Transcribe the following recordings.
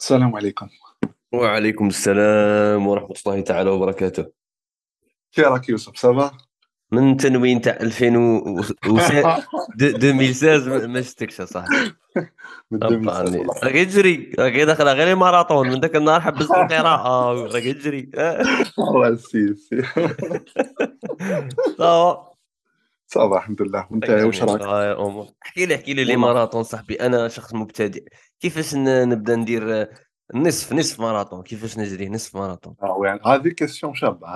السلام عليكم. وعليكم السلام ورحمة الله تعالى وبركاته. كي راك يوسف؟ صافا من تنوين تاع 2016 ما شفتكش صاحبي. راك تجري، راك داخل غير ماراطون من ذاك النهار، حبست القراءة راك تجري. والله سيسي صافا الحمد لله. وانت واش راك؟ احكي لي لي ماراطون صاحبي، انا شخص مبتدئ، كيفاش نبدا ندير نصف ماراطون، كيفاش نجري نصف ماراطون؟ يعني هذه كيسيون شابه،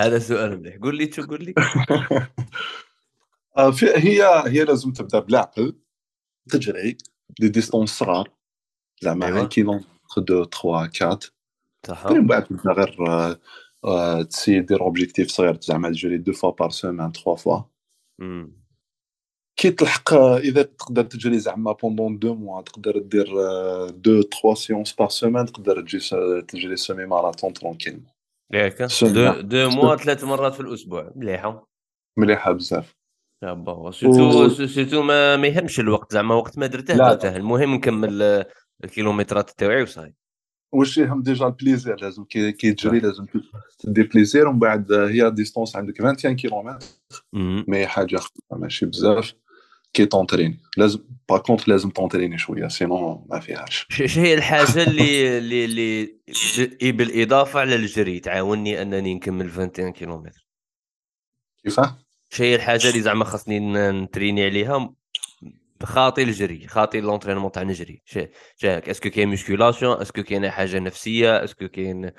هذا سؤال مليح، قول لي هي لازم تبدا بالعقل، تجري دي ديستونس صغار زعما 1 كيلو 3 4 من بعد تبدا غير تسي دير اوبجيكتيف صغير زعما تجري 2 فوا بار سيمين 3 فوا كي تلحق. اذا تقدر تجري زعما بوندون 2 موا تقدر دير 2 3 سيونس بار سيمين، تقدر تجري سيمي ماراثون ترونكيل ياك 2 موا 3 مرات في الاسبوع. مليحه بزاف يابا، سيتو ما يهمش الوقت زعما، وقت ما درته المهم نكمل الكيلومترات تاعي وصاي. واش يهم ديجا البليزير، لازم كي تجري لازم تدير بليزير. ومن بعد هي ديستونس عندك 20 كيلومتر، مي حاجه ماشي بزاف كي تونترين، لازم با كونتر لازم تونتريني شويه سينو ما فيهاش. اش هي الحاجه اللي بالاضافه على الجري تعاونني انني نكمل 21 كيلومتر؟ كيفاه؟ اش هي الحاجه اللي زعما خاصني نتريني عليها؟ خاطي الجري، خاطي لونترينمون تاع نجري. شاك اسكو كاين ميسكولاسيون، اسكو كاين حاجه نفسيه، اسكو كاين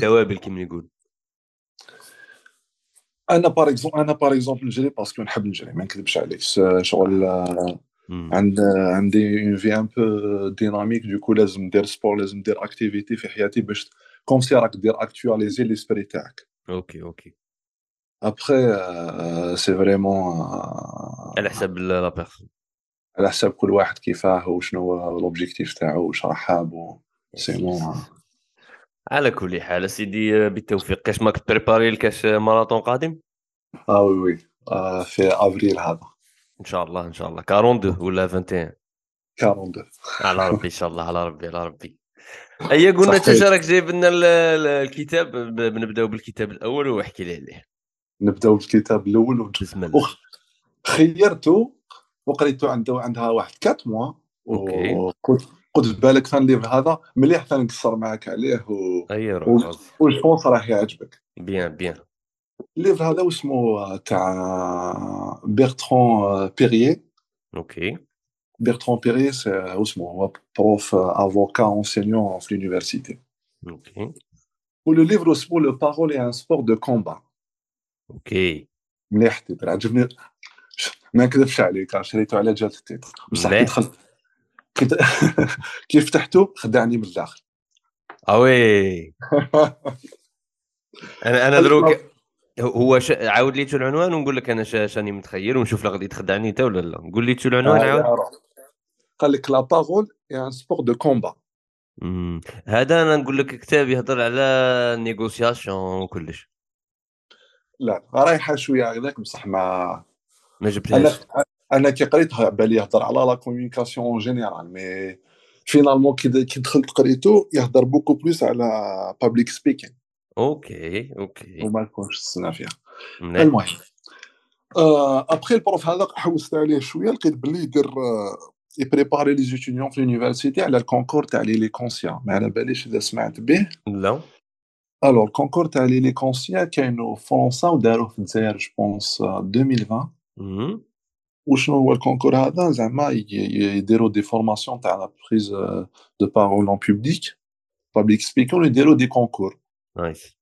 توابل كيما نقول. انا بار اكزومبل نجري باسكو نحب نجري، ما نكذبش عليك، شغل عندي اون في ان بو ديناميك، دوكو لازم ندير سبور، لازم ندير اكتيفيتي في حياتي باش كوم سي راك دير اكتواليزي لي سبري تاعك. اوكي Après, c'est vraiment. Elle a la personne. Elle a sabé que le واحد كيفاه وشنو l'objectif تاعو واش راه حابو. سي مون. على كل حال سيدي بالتوفيق. كاش ماك بريباري لكاش ماراثون قادم؟ وي في افريل هذا. ان شاء الله 42 ولا 21. 42. على ربي ان شاء الله، على ربي. ايا قلنا انت راك جايب لنا الكتاب، بنبداو بالكتاب الاول واحكي لي عليه. نبداو بالكتاب الاول خيرته وقريته عندها واحد 4 موا، وقلت بالك فان ليفر هذا مليح، فان نقصر معك عليه والفونس راح يعجبك بيان. الليفر هذا واسمه تاع بيرترون بيريي. بيرترون بيريي واسمه هو بروف افوكا انسينيون في لونيفرسيتي. والليفر اسمه لا بارول اي ان سبور دو كومبا. مليح التيتر، عجبني ما نكذبش عليك، شريته على جالة التيتر بصح كي فتحته خدعني من الداخل. اوي انا دروك هو عاود لي العنوان ونقول لك انا شاني متخيل، ونشوف لا غادي تخدعني انت ولا لا. نقول لي العنوان عاود. قال لك لا بارول يعني سبور دو كومبا. هذا انا نقول لك كتاب يهضر على نيغوسياسيون وكلش. لا رايحه شويه هكذاك بصح ما جبتهاش. انا كي قريتها بالي يهضر على لا كومونيكاسيون اون جينيرال، مي فينالمون كي دخلت قريته يهضر بوكو بلوس على بابليك سبيكين. اوكي وما كنتش نستنى فيها. المهم ابخي البروف هذا حوست عليه شويه، لقيت بلي يدير يبريباري لي زيتيديون في لونيفرسيتي على الكونكور تاع لي كونسيون. ما على باليش اذا سمعت به. لا الو الكونكور تاع لي كونسيا كاينو فرنسا وداروه في الجزائر جو بونس 2020. وشنو هو الكونكور هذا؟ زعما يديروا دي فورماسيون تاع لا بريز دو بارول اون بابليك سبيكون، يديروا دي كونكور. نايس.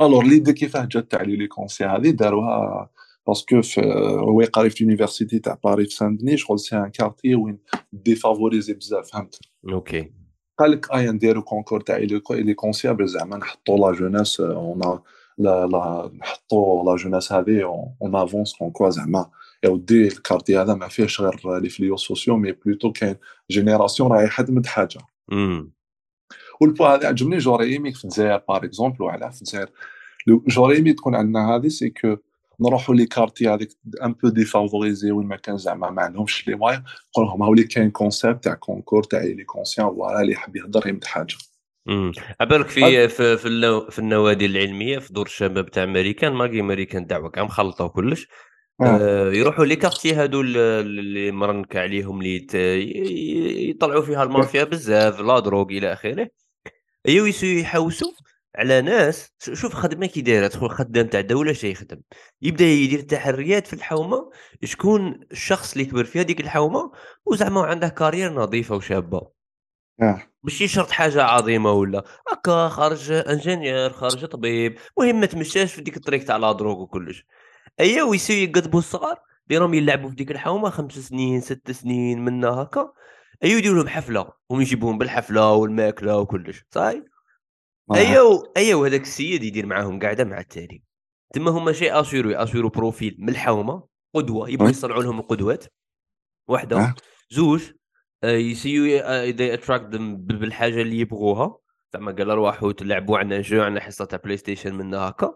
الو ليدي كيفاه جات تاع لي كونسيا هذه؟ داروها باسكو هو يقري في لونيفرسيتي تاع باريس سان ديني، شغل سي ان كارتي وين ديفافوريزي بزاف، فهمت؟ قالك ايا نديرو كونكور تاع لي كونسيابل زعما نحطو لا جوناس اون لا نحطو لا جوناس هذه اون افونس كونكور زعما. يا ودي الكارتي هذا ما فيهش غير لي فليو سوسيو، مي بلوتو كاين جينيراسيون راهي حدمت حاجه. والبو هذا عجبني. جوري ايميك في الجزائر باغ اكزومبل وعلى في الجزائر جوري ايميك تكون عندنا هذه، سي كو نروحوا لي كارتي هذيك ان بو ديفافوريزي وين ما كان زعما ما عندهمش لي واير نقول لهم هاولي كاين كونسيبت تاع كونكور تاع لي كونسيون ولا اللي يحب يهضر يمد حاجه. عبالك في النوادي العلميه في دور الشباب تاع امريكان ماكي امريكان دعوه كاع مخلطوا كلش يروحوا لي كارتي هادو اللي مرنك عليهم اللي يطلعوا فيها المافيا بزاف لا دروغ الى اخره يويسو يحوسوا على ناس. شوف خدمه كي دايره تدخل خدام تاع دوله شي يخدم يبدا يدير تحريات في الحومه شكون الشخص اللي كبر في هذيك الحومه وزعما عنده كارير نظيفه وشابه ماشي شرط حاجه عظيمه ولا هكا خرج انجينير خرج طبيب مهم ما تمشاش في ديك الطريق تاع لا دروغ وكلش ايوا يسيو يقدبوا الصغار اللي راهم يلعبوا في ديك الحومه 5 سنين 6 سنين منا هكا ايوا يديرولهم حفله ويجيبوهم بالحفله والماكله وكلش صاي ايوا هذاك السيد يدير معاهم قاعده مع التالي تما هما شيء اسيرو بروفيل من الحومه قدوه يبغوا يصنعوا لهم القدوات واحده زوج يسيو اتراكت بالحاجه اللي يبغوها زعما قال رواحوا تلعبوا عندنا جو عندنا حصه تاع بلاي ستيشن من هكا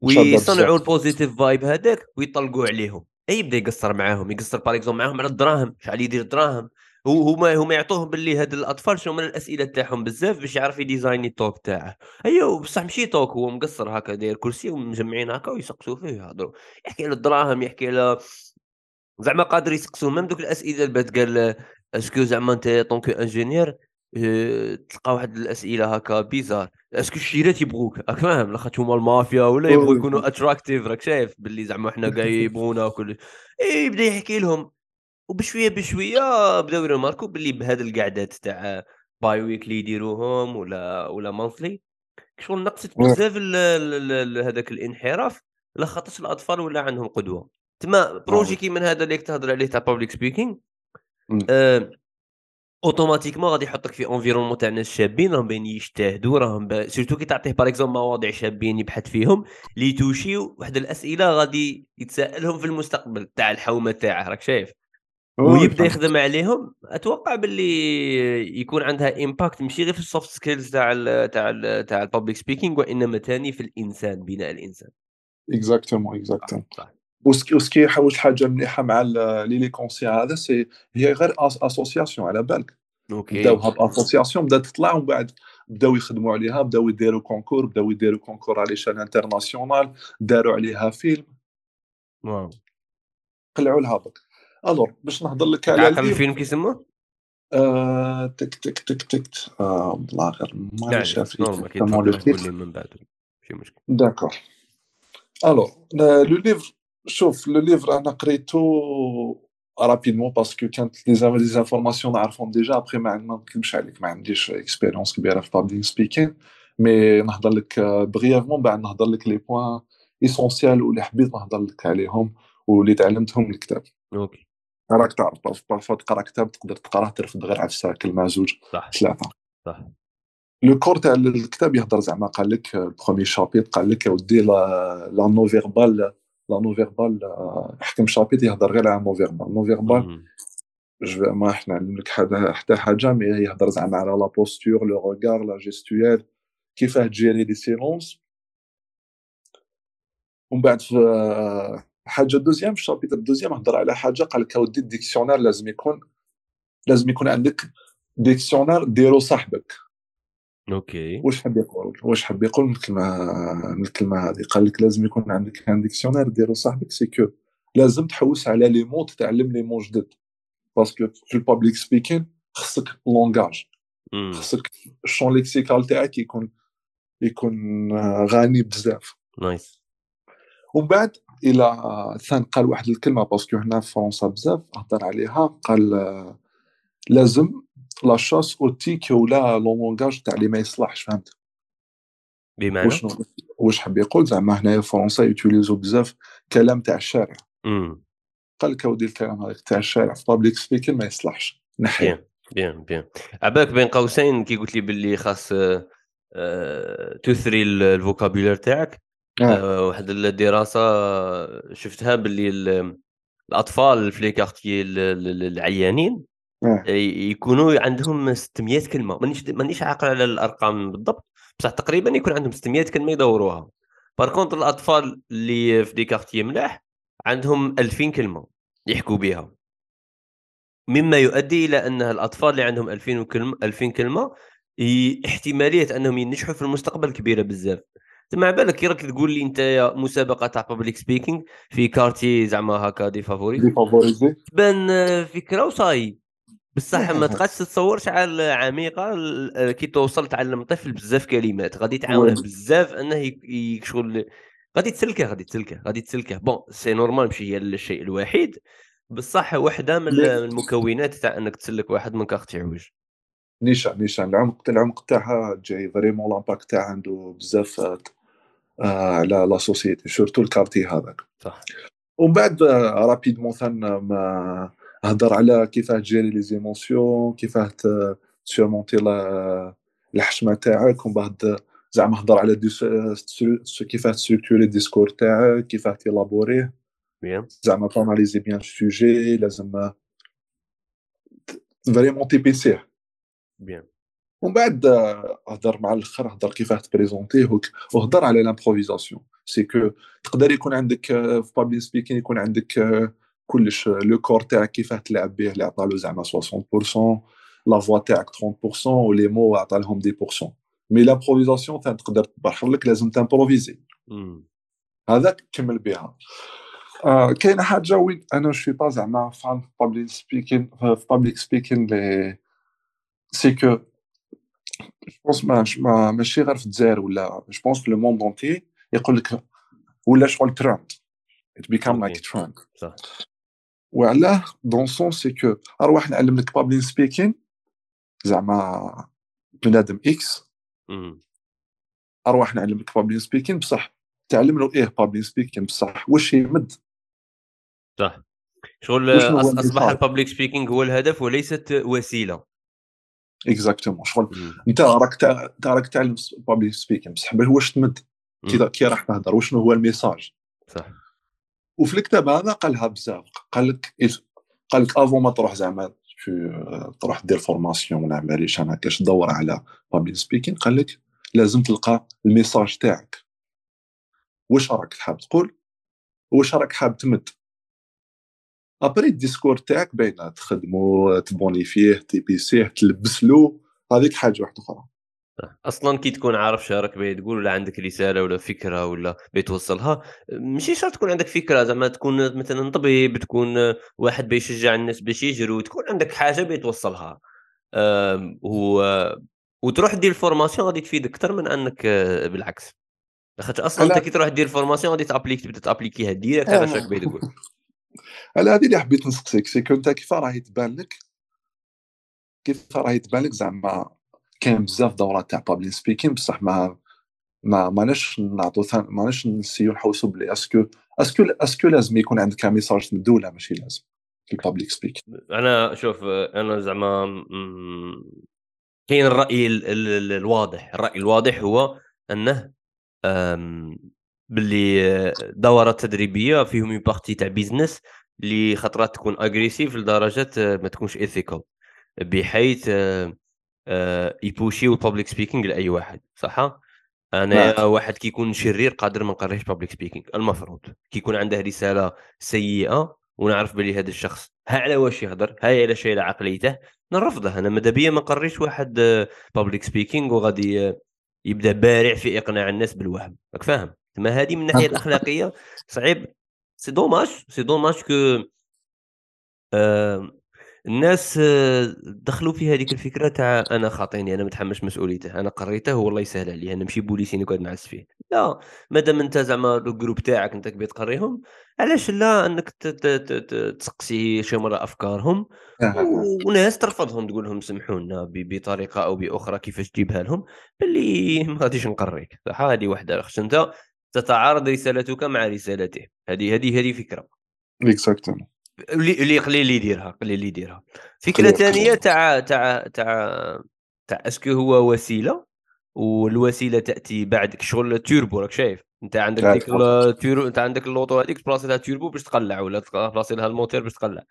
ويصنعوا البوزيتيف فايب هذاك ويطلقوا عليهم اي يبدا يقصر معاهم يقصر باريكزو معاهم على الدراهم شحال يدير الدراهم هما يعطوهم باللي هاد الاطفال شنو من الاسئله تاعهم بزاف باش يعرف يديزاين التوك تاعه. ايوا بصح ماشي توك هو مقصر هكا داير كرسي ومجمعين هكا ويسقسوا فيه يهضروا يحكي على الدراهم يحكي على زعما قادر يسقسوا ميم دوك الاسئله اللي قال اسكو زعما انت طونك انجينير تلقى واحد الاسئله هكا بيزار اسكو الشيرات يبغوك راك فاهم لا خاطر هما المافيا ولا يبغوا يكونوا اتراكتيف راك شايف باللي زعما حنا كاع يبغونا وكل اي يبدا يحكي لهم وبشويه بشويه بداو يماركو باللي بهاد القعدات تاع باي ويكلي يديروهم ولا مونثلي شغل نقصت بزاف هذاك الانحراف لا خاطرش الاطفال ولا عندهم قدوه. تما بروجي كي من هذا اللي تهضر عليه تاع بابليك سبيكينغ اوتوماتيكمون غادي يحطك في انفيرونمون تاع ناس شابين راهم باين يجتهدوا راهم سيرتو كي تعطيه باغ اكزومبل مواضيع شابين يبحث فيهم لي توشيو واحد الاسئله غادي يتسائلهم في المستقبل تاع الحومه تاعه راك شايف ويبدا يخدم عليهم اتوقع باللي يكون عندها امباكت ماشي غير في السوفت سكيلز تاع البابليك سبيكينغ وانما ثاني في الانسان بناء الانسان. اكزاكتومون وسكي يحاول حاجه مليحه مع لي كونسي هذا سي هي غير اسوسياسيون على بالك بداو هاد اسوسياسيون بدات تطلع ومن بعد بداو يخدموا عليها بداو يديروا كونكور على شان انترناسيونال داروا عليها فيلم واو قلعوا لها بك. الو باش نهضر لك على الفيلم كيسموه تك تك تك تك والله غير ما شافيت من بعد ماشي مشكل داكور. الو لو ليفر شوف لو ليفر انا قريته رابيدمون باسكو كانت لي زانفورماسيون نعرفهم ديجا ابري ما نكذبش عليك ما عنديش اكسبيريونس كبيره في بابليك سبيكين مي نهضر لك بريفمون بعد نهضر لك لي بوين اسونسيال واللي حبيت نهضر لك عليهم واللي تعلمتهم من الكتاب. اوكي راك تعرف بارفو تقرا كتاب تقدر تقراه ترفض غير عفسه كلمه زوج ثلاثه صح. لو كور تاع الكتاب يهضر زعما قال لك البرومي شابيت قال لك اودي لا نو فيربال حكم شابيت يهضر غير على نو فيربال زعما حنا عندك حتى حاجه مي يهضر زعما على لا بوستور لو ريغار لا جيستويال كيفاه تجيري دي سيلونس ومن بعد حاجه دوزيام في الشابيتر دوزيام هضر على حاجه قال لك اودي الديكسيونير لازم يكون عندك ديكسيونير ديرو صاحبك. اوكي واش حاب يقول من الكلمه هذه قال لك لازم يكون عندك ان ديكسيونير ديرو صاحبك سيكو لازم تحوس على لي مون تتعلم لي مون جدد باسكو في البابليك سبيكين خصك لونغاج خصك الشون ليكسيكال تاعك يكون غني بزاف نايس. ومن بعد الى ثان قال واحد الكلمه باسكو هنا في فرنسا بزاف هضر عليها قال لازم لا شاس اوتيك ولا لونغاج تاع اللي ما يصلحش فهمت بمعنى واش حاب يقول زعما هنايا فرنسا يوتيليزو بزاف كلام تاع الشارع قال لك اودي الكلام هذاك تاع الشارع في بابليك سبيكين ما يصلحش نحيه بيان عباك بين قوسين كي قلت لي باللي خاص تثري الفوكابولير تاعك واحد الدراسه شفتها باللي الاطفال في لي كارتيي العيانين يكونوا عندهم 600 كلمه مانيش عاقل على الارقام بالضبط بصح تقريبا يكون عندهم 600 كلمه يدوروها باركونت الأطفال اللي في دي كارتيه ملاح عندهم 2000 كلمة يحكوا بها، مما يؤدي إلى أن الأطفال اللي عندهم 2000 كلمة احتمالية أنهم ينجحوا في المستقبل كبيرة بزاف. مع بالك كي راك تقول لي انت مسابقه تاع بابليك سبيكينغ في كارتي زعما هكا دي فافوريزي تبان فكره وصاي، بصح ما تقاش تتصور شحال عميقه كي توصل تعلم طفل بزاف كلمات غادي تعاونه بزاف انه يشغل غادي تسلكه. بون سي نورمال ماشي هي الشيء الوحيد، بصح وحده من المكونات تاع انك تسلك واحد من كارتي عوج نيشان العمق تاعها جاي فريمون لامباكت تاع عنده بزاف على لا سوسيتي سورتو الكارتي هذاك صح. ومن بعد رابيدمون ثان هضر على كيفاه تجيري لي زيمونسيون، كيفاه تسيرمونتي الحشمه تاعك، ومن بعد زعما هضر على كيفاه تستركتوري ديسكور تاعك، كيفاه تيلابوريه بيان زعما تاناليزي بيان السوجي، لازم فريمون تي بيسي بيان. ومن بعد هضر مع الاخر هضر كيفاه تبريزونتيه وهضر على لامبروفيزاسيون، سي كو تقدر يكون عندك في بابليك سبيكين يكون عندك كلش لو كور تاعك كيفاه تلعب به اللي عطالو زعما 60% لا فوا تاعك 30% ولي مو عطالهم 10%، مي لامبروفيزاسيون تقدر تبحر لك، لازم تامبروفيزي هذاك كمل بها. كاينه حاجه وين انا شوي با زعما فان في بابليك سبيكين لي سي كو جوبونس ماشي غير في الجزائر ولا جوبونس في لو موند اونتي يقول لك ولا شغل ترند ات بيكام لايك ترند صح. وعلاه دون سون سي كو اروح نعلم لك بابلين سبيكين زعما بنادم اكس، اروح نعلم لك بابلين سبيكين بصح تعلم له ايه بابلين سبيكين بصح واش يمد صح شغل. اصبح البابليك سبيكينغ هو الهدف وليست وسيله. اكزاكتومون شغل انت راك تعلم بابليك سبيكين بصح واش تمد كي راح تهضر وشنو هو الميساج صح. وفي الكتاب هذا قالها بزاف، قال لك افون ما تروح زعما تروح دير فورماسيون ولا معليش انا كاش تدور على بابليك سبيكين، قال لك لازم تلقى الميساج تاعك، واش راك حاب تقول واش راك حاب تمد. ابري الديسكور تاعك باينه تخدمو تبوني فيه تي بي سي تلبسلو، هذيك حاجه واحده اخرى. اصلا كي تكون عارف شارك باه تقول ولا عندك رساله ولا فكره ولا بتوصلها، ماشي شرط تكون عندك فكره زعما تكون مثلا طبيب، تكون واحد بيشجع الناس باش يجرو، تكون عندك حاجه بتوصلها وتروح دير الفورماسيون غادي تفيدك اكثر من انك بالعكس، لاخاطش اصلا انت كي تروح دير الفورماسيون غادي تابليكيها ديريكت على شارك باه تقول. على هذه اللي حبيت نسقسيك سي كنت كيف راهي تبان لك زعما كاين بزاف دورات تاع بابليك سبيكين بصح ماناش نعطو ماناش نسيو نحوسو بلي اسكو لازم يكون عندك ميساج تمدو ولا ماشي لازم في البابليك سبيك. انا شوف انا زعما كاين الراي الواضح، الراي الواضح هو انه باللي دورات تدريبيه فيهم اون بارتي تاع بيزنس اللي خطرات تكون اغريسيف لدرجه ما تكونش ايثيكال، بحيث يبوشيو البابليك سبيكينغ لاي واحد صح. انا واحد كي يكون شرير قادر ما نقريش بابليك سبيكينغ، المفروض كي يكون عنده رساله سيئه ونعرف بلي هذا الشخص ها على واش يهضر، ها على شي على عقليته، نرفضه. انا مدابيا ما نقريش واحد بابليك سبيكينغ وغادي يبدا بارع في اقناع الناس بالوهم، راك فاهم؟ ما هذه من ناحية الأخلاقية صعيب. سي دوماج كو الناس دخلوا في هذيك الفكرة تاع أنا خاطيني، أنا متحملش مسؤوليته، أنا قريته والله يسهل عليه، أنا ماشي بوليسي نقعد نعس فيه. لا، مادام أنت زعما الجروب تاعك أنت كبي تقريهم، علاش لا أنك تسقسي شي مرة أفكارهم وناس ترفضهم تقولهم سمحونا بطريقة أو بأخرى كيفاش تجيبها لهم باللي ما غاديش نقريك صح. هذه وحدة، خاص أنت تتعارض رسالتك مع رسالته. هذه فكرة اكزاكتلي اللي قليل يديرها. فكرة ثانية تاع اسكو هو وسيلة، والوسيلة تأتي بعدك شغل تيربو. راك شايف انت عندك ديك التيربو، انت عندك اللوطو هذيك تبلاصي لها تيربو باش تقلع، ولا تبلاصي لها الموتور باش تقلع،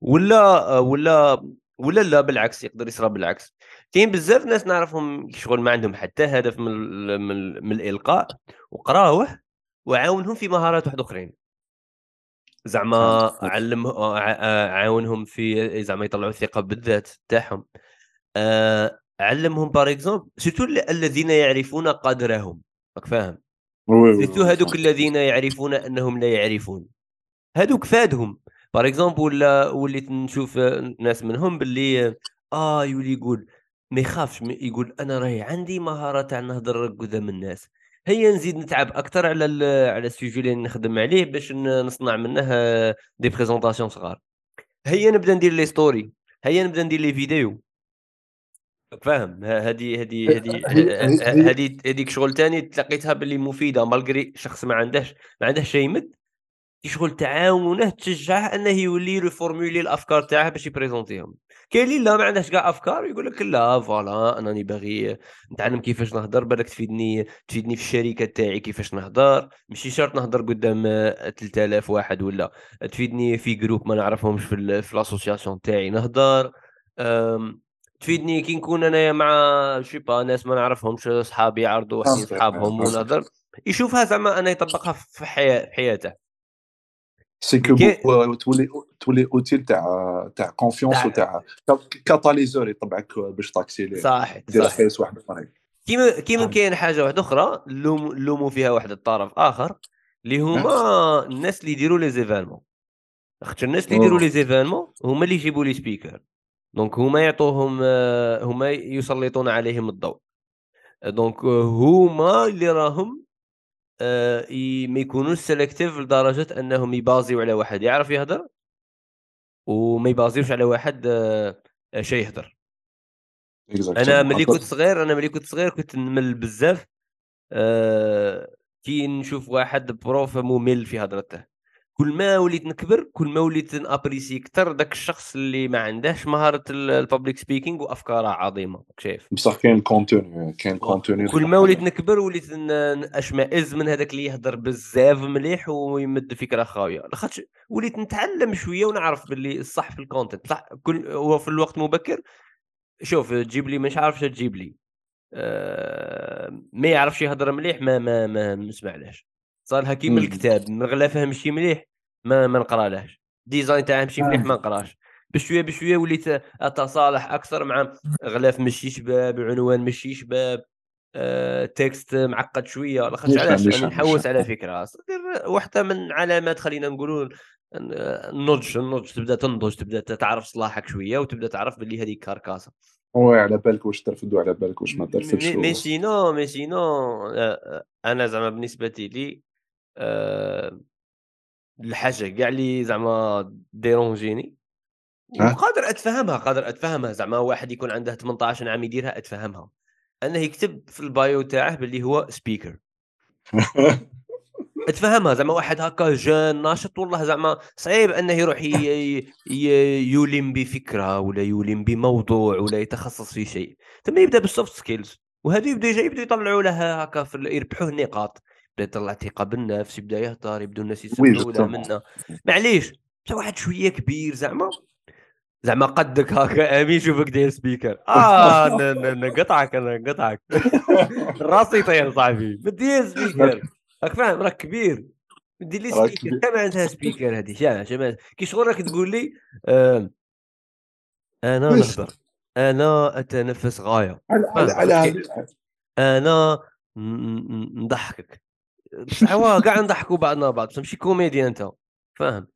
ولا ولا ولا لا بالعكس يقدر يصرى بالعكس. كاين بزاف ناس نعرفهم شغل ما عندهم حتى هدف من الإلقاء وقراوه وعاونهم في مهارات واحد اخرين زعما علم، عاونهم في زعما يطلعوا الثقه بالذات تاعهم، علمهم بار اكزومبل سيتو الذين يعرفون قدرهم، راك فاهم؟ سيتو هذوك الذين يعرفون انهم لا يعرفون، هذوك فادهم بار اكزومبل. ولا وليت نشوف ناس منهم باللي يولي يقول ما يخافش، يقول انا راهي عندي مهاره تاع نهضر قدام الناس، هيا نزيد نتعب اكثر على السوجي اللي نخدم عليه باش نصنع منه دي بريزونطاسيون صغار، هيا نبدا ندير لي ستوري، هيا نبدا ندير لي فيديو، فاهم؟ هذيك شغل تاني تلقيتها باللي مفيده مالغري شخص ما عندهش شيء يمد، شغل تعاونه تشجعه انه يولي ريفورمولي الافكار تاعه باش يبريزونتيهم. كاين اللي لا ما عندهش كاع افكار يقول لك لا فوالا انا راني باغي نتعلم كيفاش نهضر، بالك تفيدني في الشركه تاعي كيفاش نهضر، ماشي شرط نهضر قدام 3000 واحد، ولا تفيدني في جروب ما نعرفهمش في لاسوسياسيون تاعي نهضر، تفيدني كي نكون انايا مع شيبا ناس ما نعرفهمش، صحابي عرضوا حسين صحابهم ونهضر يشوفها زعما انا يطبقها في حياته. سي كو تولي اوتيل تاع كونفيونس وتاع كاتاليزور يطبعك باش تاكسيلي صحيح دير حيس واحد الطريق. كيما كاين حاجه واحده اخرى لوموا فيها واحد الطرف اخر اللي هما الناس اللي يديروا لي زيفالمون، خاطر الناس اللي يديروا لي زيفالمون هما اللي يجيبوا لي سبيكر، دونك هما يعطوهم، هما يسلطون عليهم الضوء، دونك هما اللي راهم ما يكونوش سيلكتيف لدرجه انهم يبازيو على واحد يعرف يهضر وما يبازيوش على واحد شيء يهضر. انا ملي كنت صغير كنت نمل بزاف كي نشوف واحد بروف ممل في هضرته. كل ما وليت نكبر كل ما وليت نابريسي اكثر داك الشخص اللي ما عندهش مهاره البابليك سبيكينغ وافكاره عظيمه، شايف؟ بصح كاين كونتوني كل ما وليت نكبر وليت اشمئز من هذاك اللي يهضر بزاف مليح ويمد فكره خاويه، لاخاطش وليت نتعلم شويه ونعرف باللي الصح في الكونتنت صح وفي الوقت مبكر. شوف تجيب لي مش عارف تجيب لي ما يعرفش يهضر مليح ما نسمعلاش، صار لها كيما الكتاب مغلا فهم شي مليح ما نقرالاش، ديزاين تاعها ماشي مليح ما نقراش، بشويه بشويه وليت اتصالح اكثر مع غلاف ماشي شباب، عنوان ماشي شباب، تكست معقد شويه، لاخاطش علاش نحوس على فكره. وحتى من علامات خلينا نقولوا النضج تبدا تنضج، تبدا تعرف صلاحك شويه وتبدا تعرف باللي هذه كاركاسه، وي على بالك واش ترفدوا على بالك واش ما ترفدش. مي سينو انا زعما بالنسبه لي الحاجه كاع اللي زعما ديرونجيني قادر اتفهمها زعما واحد يكون عنده 18 عام يديرها اتفهمها، انه يكتب في البايو تاعه باللي هو سبيكر اتفهمها زعما واحد هكا جان ناشط، والله زعما صعيب انه يروح يولم بفكره ولا يولم بموضوع ولا يتخصص في شيء، تما يبدا بالسوفت سكيلز، وهذا يبدا يطلعوا لها هكا يربحوه النقاط، بدا يطلع ثقه بالنفس، يبدا يهضر، يبدو الناس يسمعوا منه. معليش بصح واحد شويه كبير زعما قدك هكا امين شوفك داير سبيكر نقطعك راسي طير صاحبي بدي سبيكر، راك فاهم؟ راك كبير بدي لي سبيكر، حتى ما عندها سبيكر هذه شامل كي شغلك تقول لي انا نهضر، انا اتنفس غايه، على انا نضحكك بصح هو كاع نضحكوا بعضنا بعض، بصح ماشي كوميدي انت، فاهم؟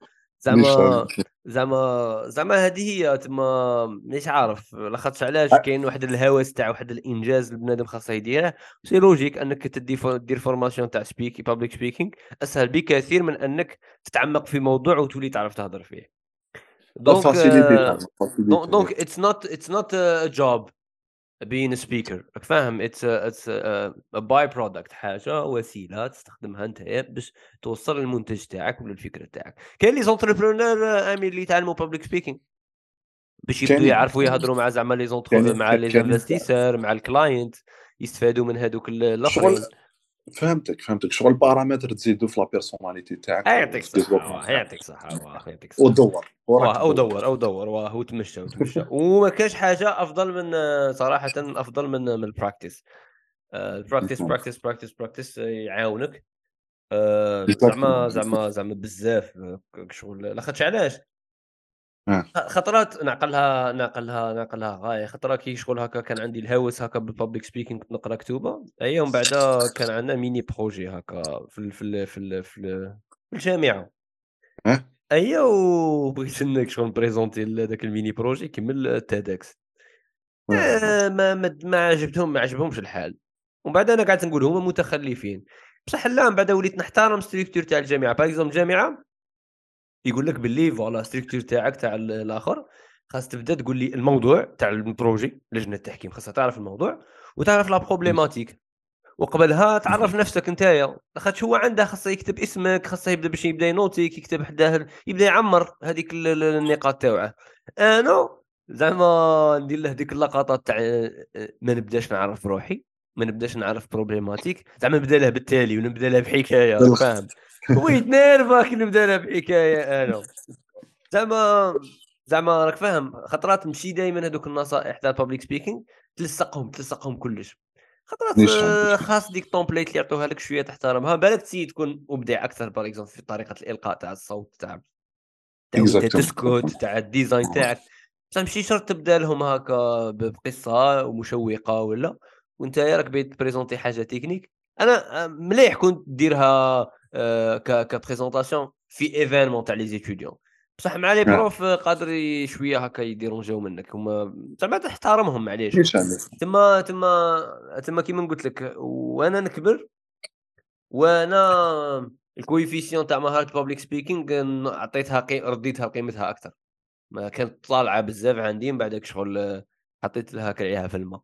زعما هذه هي تما مش عارف، لاخاطش علاش كاين واحد الهوس تاع واحد الانجاز البنادم خاصه يديره، سي لوجيك انك تدير فورماسيون تاع بابليك سبيكينغ اسهل بكثير من انك تتعمق في موضوع وتولي تعرف تهضر فيه. دونك اتس نوت ا جوب being a speaker، راك فاهم؟ it's a باي برودكت، حاجه وسيله تستخدمها انت باش توصل للمنتج تاعك ولا الفكره تاعك. كاين لي زونتربرونور امين اللي يتعلموا بابليك سبيكينغ باش يبداو يعرفوا يهضروا مع زعما لي زونتربرونور مع لي انفستيسور مع الكلاينت، يستفادوا من هذوك الاخرين. فهمتك شغل البارامتر تزيدو في لا بيرسوناليتي تاعك، يعطيك صحه ودور وهو تمشى وما كاش حاجه افضل من صراحه، افضل من البراكتيس. البراكتيس يعاونك زعما بزاف شغل لاخاطش علاش خطرات نعقلها غايه خطره كي شغل هكا كان عندي الهوس هكا بالبابليك سبيكينغ كنت نقرا كتوبه ايا ومن بعد كان عندنا ميني بروجي هكا في الجامعه ايا وبغيت انك شغل بريزونتي لذاك الميني بروجي كيمل التادكس ما عجبهمش الحال ومن بعد انا قعدت نقول هما متخلفين بصح لا من بعد وليت نحترم ستركتور تاع الجامعه باغ اكزومبل الجامعه يقول لك باللي فوالا ستركتور تاعك تاع الاخر خاص تبدا تقول لي الموضوع تاع البروجي لجنه التحكيم خاصها تعرف الموضوع وتعرف لا بروبليماتيك وقبلها تعرف نفسك نتايا لاخاطش هو عنده خاصه يكتب اسمك خاصه يبدا باش يبدا ينوتيك يكتب حداه يبدا يعمر هذيك النقاط تاعه انا زعما ندير له ديك اللقطات تاع ما نبداش نعرف روحي ما نبداش نعرف بروبليماتيك زعما نبدا لها بالتالي ونبدا لها بحكايه فاهم هو يتنرفك نبدا لها بحكايه انا زعما راك فاهم خطرات مشي دائما هذوك النصائح تاع البابليك سبيكينغ تلصقهم كلش خطرات خاص ديك التومبليت اللي يعطوها لك شويه تحترمها بالك تسيي تكون مبدع اكثر باغ اكزومبل في طريقه الالقاء تاع الصوت تاع تسكت تاع الديزاين تاعك بصح ماشي شرط تبدا لهم هكا بقصه مشوقه ولا وانت راك بيت بريزونتي حاجه تكنيك انا مليح كنت ديرها كبريزونطاسيون في ايفينمون تاع لي ستوديون بصح مع لي بروف قادر شويه هكا يديرونجاو منك هما زعما تحترمهم معليش تما كيما قلت لك وانا نكبر وانا الكويفيسيون تاع مهاره بابليك سبيكينغ عطيتها رديتها قيمتها اكثر ما كانت طالعه بزاف عندي من بعدك شغل حطيت لها كريعها في الماء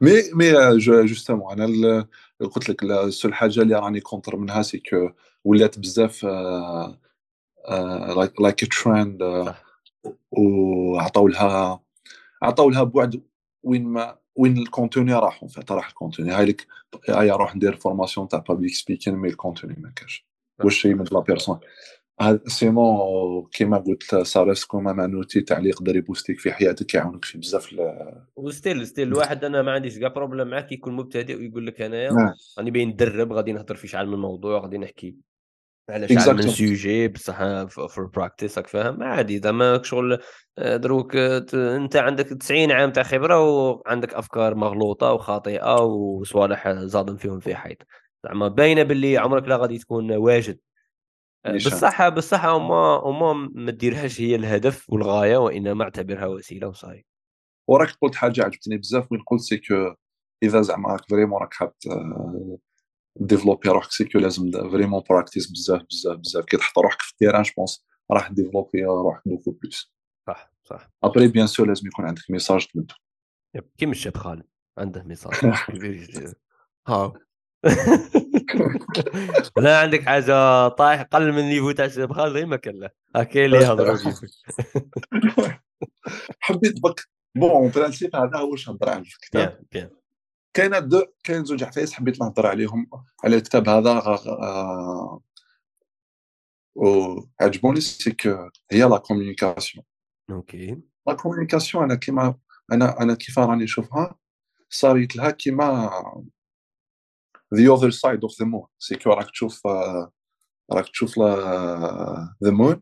مي جوستامون انا قلت لك السول حاجه اللي راني كونتر منها سي كو ولات بزاف لايك ترند وعطاولها بوعد وين الكونتوني راحوا فطرح الكونتوني هايلك هاي اروح ندير فورماسيون تاع بابليك سبيكين مي الكونتوني ما كاش واش هي من لا بيرسون سيمون كيما قلت صارس كوما معنوتي تعليق داري بوستيك في حياتك يعاونك في بزاف وستيل الواحد انا ما عنديش كاع بروبليم معاك يكون مبتدئ ويقول لك انايا راني باين ندرب غادي نهضر في شعل من الموضوع غادي نحكي على شعل من سوجي بصح في براكتيس راك فاهم عادي زعما شغل دروك انت عندك 90 عام تاع خبره وعندك افكار مغلوطه وخاطئه وصوالح زادن فيهم في حيط زعما باينه باللي عمرك لا غادي تكون واجد بالصحة وما تديرهاش هي الهدف والغاية وإنما اعتبرها وسيلة وصاي وراك قلت حاجة عجبتني بزاف وين قلت سيكو إذا زعما فريمون راك حاب ديفلوبي روحك سيكو لازم فريمون براكتيس بزاف كي تحط روحك في التيران جوبونس راح ديفلوبي روحك بوكو بلوس صح ابري بيان سور لازم يكون عندك ميساج تبدو كيما الشاب خالد عنده ميساج ها لا عندك حاجه طايح قل من النيفو تاع الشباب خالد ما كان له هاكي اللي يهضروا حبيت بك بون برانسيب هذا هو واش نهضر على الكتاب كاين زوج حفايس حبيت نهضر عليهم على الكتاب هذا عجبوني سيك هي لا كومونيكاسيون اوكي لا كومونيكاسيون انا كيما انا كيف راني نشوفها صارت لها كيما the other side of the moon c'est que راك تشوف لا the moon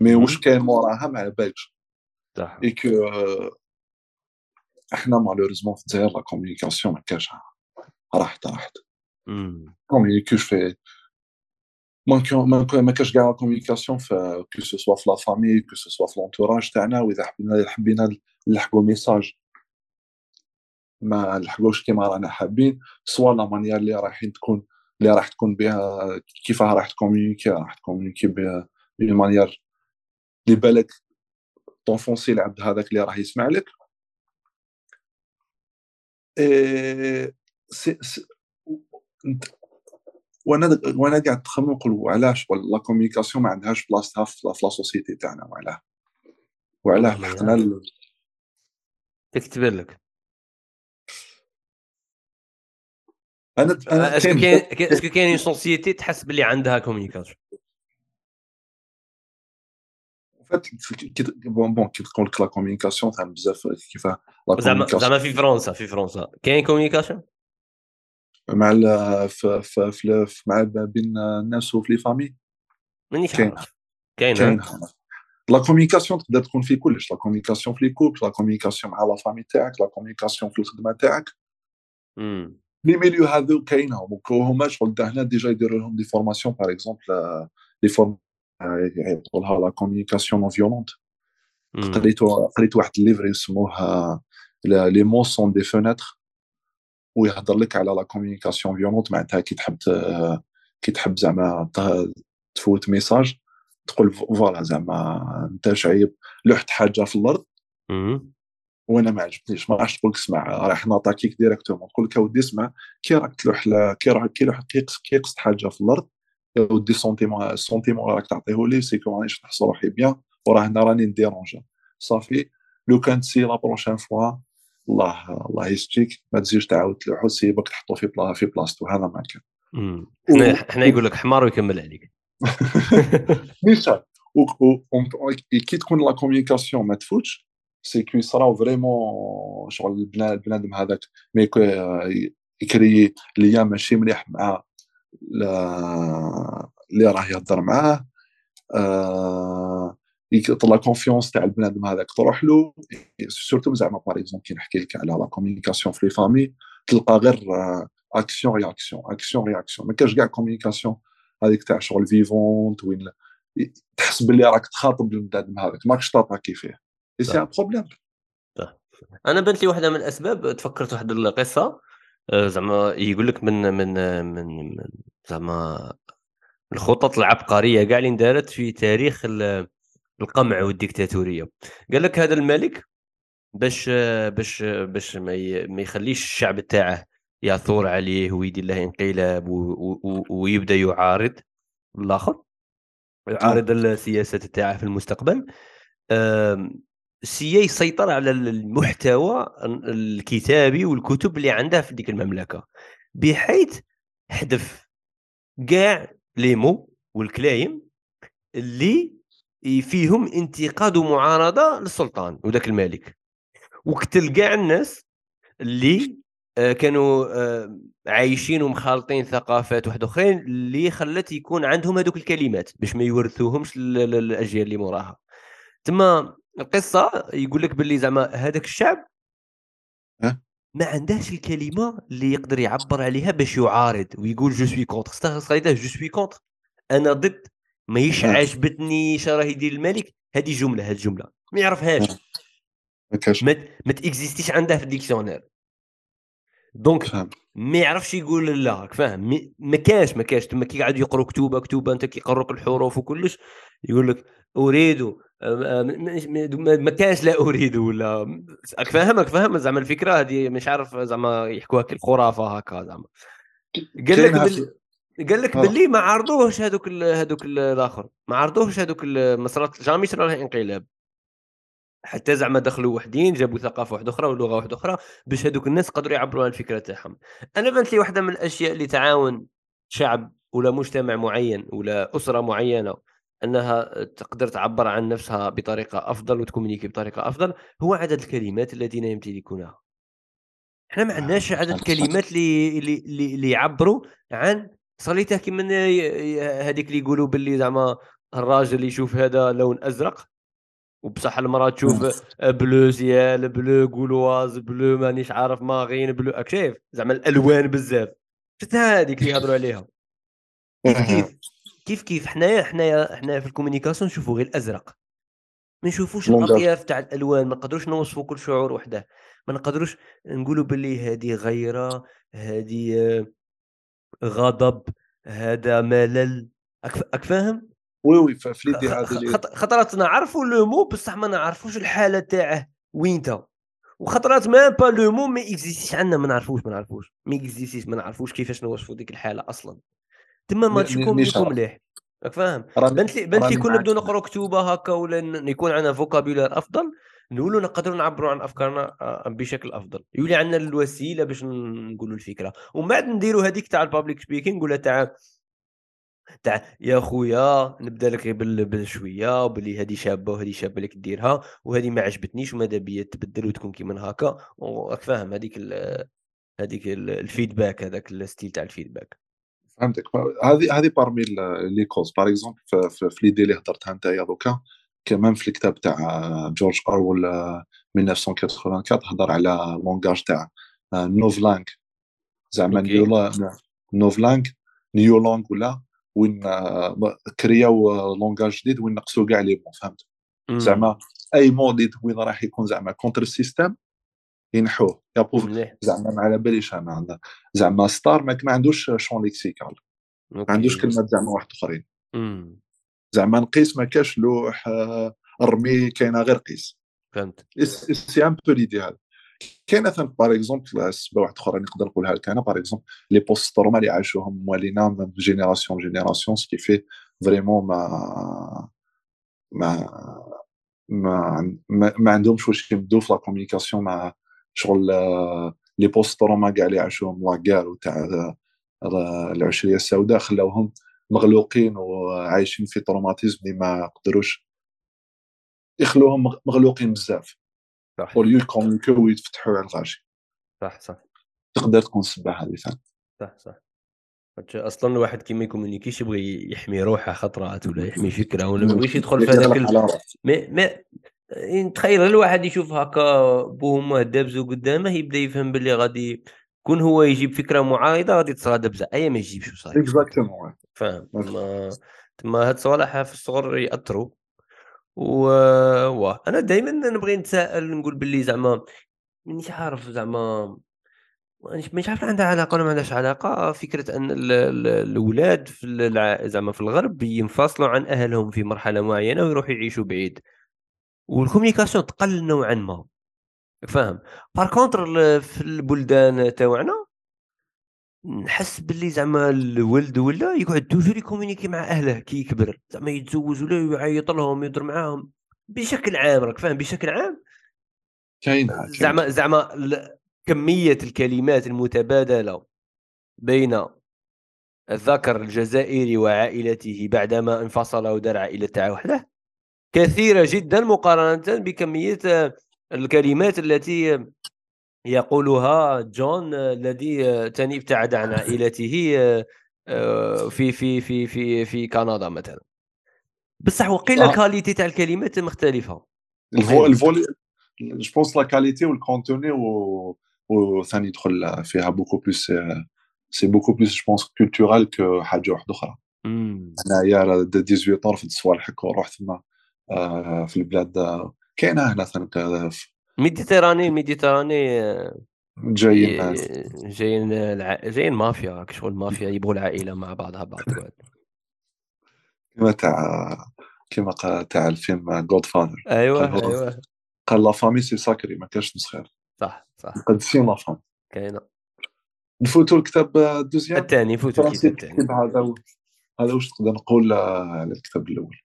مي واش كاين موراها ما على بالكش صح et que احنا malheureusement في الجزائر لا كومونيكاسيون ما كاش راحت كومونيكيش في ما كاش كاع كومونيكاسيون في que ce soit في لا فامي que ce soit في لونتوراج تاعنا واذا حبينا نلحقوا ميساج ما نلحقوش كيما رانا حابين سوا لا مانيير اللي راح تكون بها كيفاه راح تكومونيكي بها بالمانيير اللي بالك طونفونسي العبد هذاك اللي راح يسمع لك وانا قاعد نخمم نقول علاش لا كومونيكاسيون ما عندهاش بلاصتها في لا سوسيتي تاعنا وعلاه لحقنا تكتب لك انا اسكو كاين اون سوسيتي تحس باللي عندها كومونيكاسيون فات بون كي تقول لا كومونيكاسيون تاع بزاف كيفاه زعما في فرنسا كاين كومونيكاسيون مع مع بين الناس وفي لي فامي مانيش كاين لا كوميونيكاسيون تقدر تكون في كلش، لا كوميونيكاسيون في لي كوبل، لا كوميونيكاسيون مع لا فامي تاعك، لا كوميونيكاسيون في الخدمه تاعك. لي ميليو هذو كاينهم وكوهما شغل هنا ديجا يديروا لهم دي فورماسيون باغ اكزومبل لي فورم يقولها لا كوميونيكاسيون نون فيولونت. قريت واحد الليفر يسموه لي مون سون دي فوناتر ويهضر لك على لا كوميونيكاسيون فيولونت، معناتها كي تحب زعما تفوت ميساج تقول فوالا زعما انت شعيب لوحت حاجه في الارض وانا ما عجبتنيش، ما عرفتش تقول لك اسمع، راح نطاكيك ديريكتومون، نقول لك اودي اسمع كي راك تلوح كي قصت حاجه في الارض اودي سونتيمون راك تعطيه لي سي كو مانيش نحس روحي بيان وراه هنا راني نديرونجا صافي. لو كان سي لا بروشين فوا الله يستيك ما تزيدش تعاود تلوحو، سي باك تحطو في بلاصتو، هذا ما كان. حنا يقول لك حمار ويكمل عليك ميشا. كي تكون لا كوميونيكاسيون ما تفوتش سي كو يصراو فريمون شغل البنادم هذاك مي يكري ليا ماشي مليح مع اللي راه يهضر معاه، يطلع كونفيونس تاع البنادم هذاك تروح له سورتو زعما باغ اكزومبل. كي نحكي لك على لا كوميونيكاسيون في لي فامي تلقى غير اكسيون رياكسيون اكسيون رياكسيون، ما كاش كاع كوميونيكاسيون هذيك تاع شغل فيفونت وين تحس باللي راك تخاطب البنادم هذاك ماكش تاطاكي فيه اي سي ان بروبليم. انا بنت لي واحده من الاسباب، تفكرت واحد القصه زعما يقول لك من زعما الخطط العبقريه كاع اللي اندارت في تاريخ القمع والديكتاتوريه. قال لك هذا الملك باش ما يخليش الشعب تاعه يثور عليه ويدير له انقلاب ويبدا يعارض الاخر، يعارض السياسات تاعه في المستقبل، سي يسيطر على المحتوى الكتابي والكتب اللي عندها في ديك المملكه، بحيث حذف كاع ليمو والكلايم اللي فيهم انتقاد ومعارضه للسلطان وذاك الملك، وقتل كاع الناس اللي كانوا عايشين ومخالطين ثقافات واحد اخرين اللي خلت يكون عندهم هذوك الكلمات باش ما يورثوهمش للاجيال اللي موراها. تما القصه يقول لك باللي زعما هذاك الشعب ما عندهش الكلمه اللي يقدر يعبر عليها باش يعارض ويقول جو سوي كونتر، استغرقيته جو سوي كونتر، انا ضد، ماهيش عاجبتني شراه يدير الملك، هذه جمله، هذه الجمله ما يعرفهاش، ما تيكزيستيش عندها في الديكسيونير، دونك ما يعرفش يقول لا، راك فاهم؟ ما كاش تما كي قاعد يقروا كتوبه انت كيقروك الحروف وكلش، يقول لك اريد ما كاش لا اريد ولا راك فاهم زعما الفكره هذه مش عارف زعما يحكوها الخرافه هكا زعما. قال لك باللي ما عرضوهش هذوك الاخر، ما عرضوهش هذوك، ما صرات جامي صرا لها انقلاب حتى زعما دخلوا وحدين جابوا ثقافه واحده اخرى ولغه واحده اخرى باش هذوك الناس قدروا يعبروا على الفكره تاعهم. انا بانت لي واحده من الاشياء اللي تعاون شعب ولا مجتمع معين ولا اسره معينه انها تقدر تعبر عن نفسها بطريقه افضل وتكومونيكي بطريقه افضل هو عدد الكلمات الذين يمتلكونها. احنا ما عندناش عدد الكلمات اللي يعبروا عن صليته كي من هذيك اللي يقولوا باللي زعما الراجل يشوف هذا لون ازرق وبصح المراه تشوف بلو سيال، بلو قولواز، بلو مانيش عارف ماغين، بلو اكشيف زعما الالوان بزاف، شفتها هذيك اللي يهضروا عليها. كيف حنايا في الكوميونيكاسيون نشوفوا غير الازرق، ما نشوفوش الاطياف تاع الالوان، ما نقدروش نوصفوا كل شعور وحده، ما نقدروش نقولوا باللي هذه غيره، هذه غضب، هذا ملل، فاهم؟ وي في لي خطرات نعرفوا لو مو بصح ما نعرفوش الحاله تاعه وين تا، وخطرات ما با لو مو ما اكزيستيش عندنا، ما نعرفوش كيفاش نوصفوا ديك الحاله اصلا. تما ما تشكم لكم مليح، راك فاهم؟ بنت لي كنا بدون نقرا كتوبه هكا ولا يكون عندنا فوكابولير افضل، نقولوا نقدروا نعبروا عن افكارنا بشكل افضل، يولي عندنا الوسيله باش نقولوا الفكره، ومن بعد نديروا هذيك تاع البابليك سبيكينغ ولا تاع يا خويا نبدا لك غير بالشويه وبلي هذه شابه وهذه شابه اللي كديرها وهذه ما عجبتنيش وماذا بيا تبدل وتكون كيما هكا، راك فاهم؟ هذيك هذيك الفيدباك، هذاك الستيل تاع الفيدباك. فهمتك. هذه بارمي لي كوز باغ اكزومبل في ليدي اللي هضرتها نتايا دوكا، كمان في الكتاب تاع جورج أورول 1984 هضر على لونغاج تاع نوفلانغ، زعما نوفلانغ نيو لونغ ولا وين كرياو لونغاج جديد وين نقصوا كاع لي بون. فهمت زعما اي مود وين راح يكون زعما كونتر السيستم ينحوه يابوف، زعما ما على باليش انا زعما ستار ما عندوش شون ليكسيكال، ما عندوش كلمه زعما واحد اخرين، زعما نقيس ما كاش لوح الرمي كاينه غير قيس. فهمت سي ان بو ليدي هذا كاينه ثاني باغ اكزومبل سبا واحد اخرى نقدر نقولها لك انا باغ اكزومبل لي بوست روما اللي عاشوهم موالينا من جينيراسيون جينيراسيون سكي في فريمون ما عندهمش واش يبدو في لا كومونيكاسيون مع شغل لي بوست روما كاع اللي عاشوهم لاكار وتاع العشريه السوداء خلاوهم مغلوقين وعايشين في تروماتيزم اللي ما قدروش يخلوهم مغلوقين بزاف وليو يكونوا ويتفتحوا على الغاشي. صح تقدر تكون سباحه هذه. صح اصلا الواحد كيما يكومونيكيش يبغي يحمي روحه خطرات ولا يحمي فكره ولا ما بغيش يدخل في هذاك تخيل الواحد يشوف هكا بوهم دابزو قدامه يبدا يفهم باللي غادي كون هو يجيب فكره معارضه غادي تصادم بزاف اي ما يجيبش وصايب اكزاكتومون. فاهم تما هاد صوالح في الصغر ياثروا. انا دائما نبغي نتساءل نقول باللي زعما مانيش عارف زعما مانيش عارف عندها علاقه ولا ما عندهاش علاقه فكره ان الاولاد في زعما في الغرب ينفصلوا عن اهلهم في مرحله معينه ويروحوا يعيشوا بعيد والكوميونيكاسيون تقل نوعا ما. فاهم بار كونتر في البلدان تاعنا نحس باللي زعما الولد ولا يقعد توجور يكومونيكي مع اهله كي يكبر، زعما يتزوج ولا يعيط لهم يهضر معاهم بشكل عام. راك فاهم بشكل عام كاين زعما كميه الكلمات المتبادله بين الذكر الجزائري وعائلته بعدما انفصل ودار عائله تاعو وحده كثيره جدا مقارنه بكميه الكلمات التي يقولها جون الذي تاني ابتعد عن عائلته في في في في في كندا مثلا. بصح وقيل الكاليتي تاع الكلمات مختلفه. الفولي جو بونس لا كاليتي والكونتوني وثاني يدخل فيها بوكو بلوس سي بوكو بلوس جو بونس كولتورال كو حاجه واحده اخرى. انايا راه 18 طرف صوالحك وروح تما في البلاد كاينه هنا ثاني ميديتراني جايين مافيا راك شغل مافيا يبغوا العائله مع بعضها بعض كما تاع الفيلم جود فادر. ايوه قال لا فامي سي ساكري ما كاش مسخير. صح قد سي لا فام كاينه. نفوتوا الكتاب الدوزيام الثاني نفوتوا الكتاب هذا واش نقدر نقول على الكتاب الاول.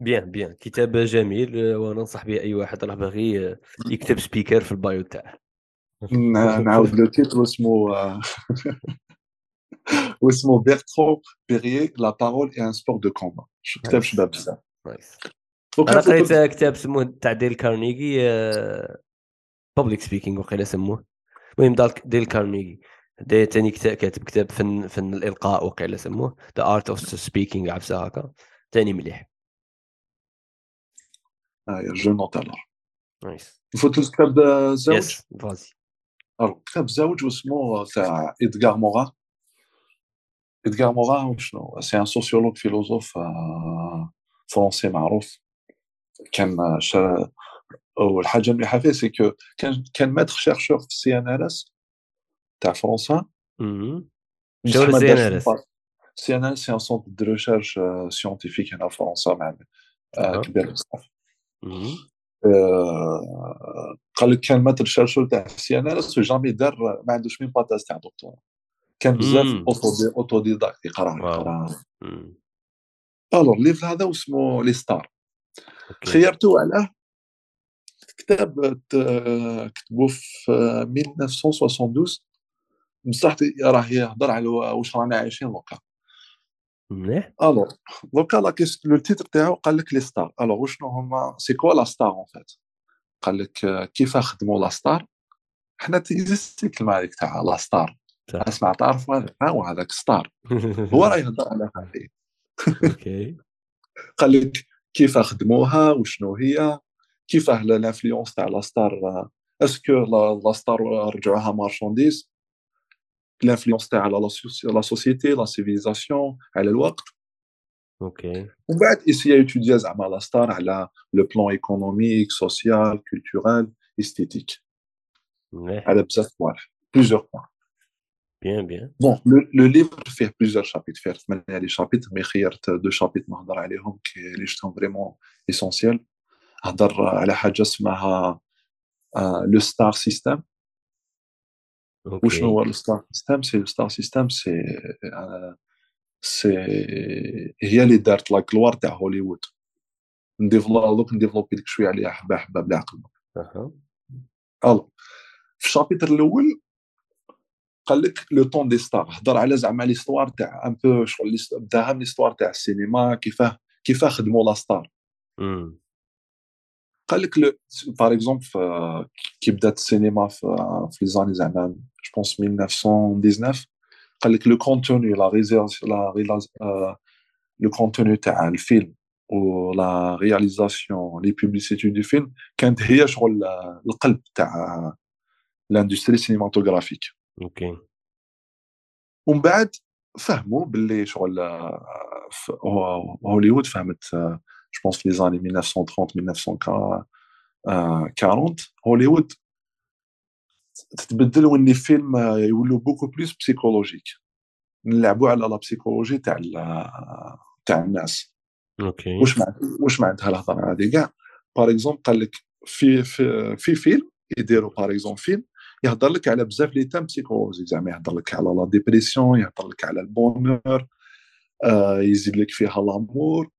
بيان كتاب جميل وننصح به اي واحد راه باغي يكتب سبيكر في البايو تاعه. نعاود لو تيتر اسمه بيرترون بيريي لا بارول اي ان سبور دو كومبا. كتاب شباب بزاف. انا قريت كتاب سموه تاع ديل كارنيجي بابليك سبيكينغ وقيلا سموه. المهم ديل كارنيجي دا ثاني كاتب كتاب فن الالقاء وقيلا سموه ذا ارت اوف سبيكينغ عفسه هكا ثاني مليح. جو نوت الور نايس. نفوت الكتاب زوج كتاب زوج واسمه تاع إدغار موران. إدغار موران شنو سي ان سوسيولوج فيلوزوف فرنسي معروف. كان والحاجه المليحه فيه سي كو كان ماتر شيرشور في سي ان ال اس تاع فرنسا. شنو سي ان ال اس؟ سي ان ال اس سي ان سونتر دو ريشيرش سيونتيفيك هنا في فرنسا مع كبير بزاف. قال لك كان ما ترشرشو تاع سي ان اس جامي دار ما عندوش مين باتاس تاع دكتور. كان بزاف اوتو ديداكت يقرا. الو الليفل هذا اسمه لي ستار. خيرته على كتاب كتبوه في 1972 بصح راه يهضر على واش رانا عايشين وقع. الو دوكا لا كيست لو تيتر تاعو قال لك لي ستار. الو وشنو هما سي كوا لا ستار اون فات؟ قال لك كيف خدموا لا ستار حنا تيزيستيك المالك تاع لا ستار اسمع تعرف هو هذاك ستار هو راه يهضر على هذه. اوكي قال لك كيف خدموها وشنو هي كيف لانفلونس تاع لا ستار اسكو لا ستار رجعوها مارشانديز لانفلونس تاع لا سوسيتي لا سيفيزاسيون على الوقت. اوكي ومن بعد يسيا يتوديا زعما لا ستار على لو بلون ايكونوميك سوسيال كولتورال استيتيك على بزاف واحد بليزيور بوان. بيان بيان بون لو ليفر فيه بليزيور شابيت فيه 8 لي شابيت مي خيرت دو شابيت نهضر عليهم كي لي شتهم فريمون اسونسيال. هضر على حاجه اسمها لو ستار سيستم. وشنو هو لو ستار سيستم؟ سي لو ستار سيستم سي هي اللي دارت لا كلوار تاع هوليوود. نديفلوبي لك شويه عليها حبه حبه بالعقل. الو في الشابيتر الاول قال لك لو طون دي ستار، هضر على زعما ليستوار تاع ان بو شغل بداها من ليستوار تاع السينما كيفاه خدموا لا ستار. قال لك باغ اكزومبل كي بدات السينما في لي زاني زعما جو بونس 1919 قال لك لو كونتوني لا لو كونتوني تاع الفيلم و لا رياليزاسيون لي بوبليسيتي دو فيلم كانت هي شغل القلب تاع لاندستري سينماتوغرافيك. اوكي ومن بعد فهموا باللي شغل هوليوود فهمت جو بونس في لي زاني 1930 1940 هوليوود تتبدل وين لي فيلم يولوا بوكو بلوس بسيكولوجيك، نلعبوا على لا بسيكولوجي تاع الناس. اوكي واش مع هاد الهضره هادي كاع. باغ اكزومبل قال لك في فيلم يديروا باغ اكزومبل فيلم يهضر لك على بزاف لي تام بسيكولوجي زعما يهضر لك على لا ديبريسيون، يهضر لك على البونور، يزيد لك فيها لامور.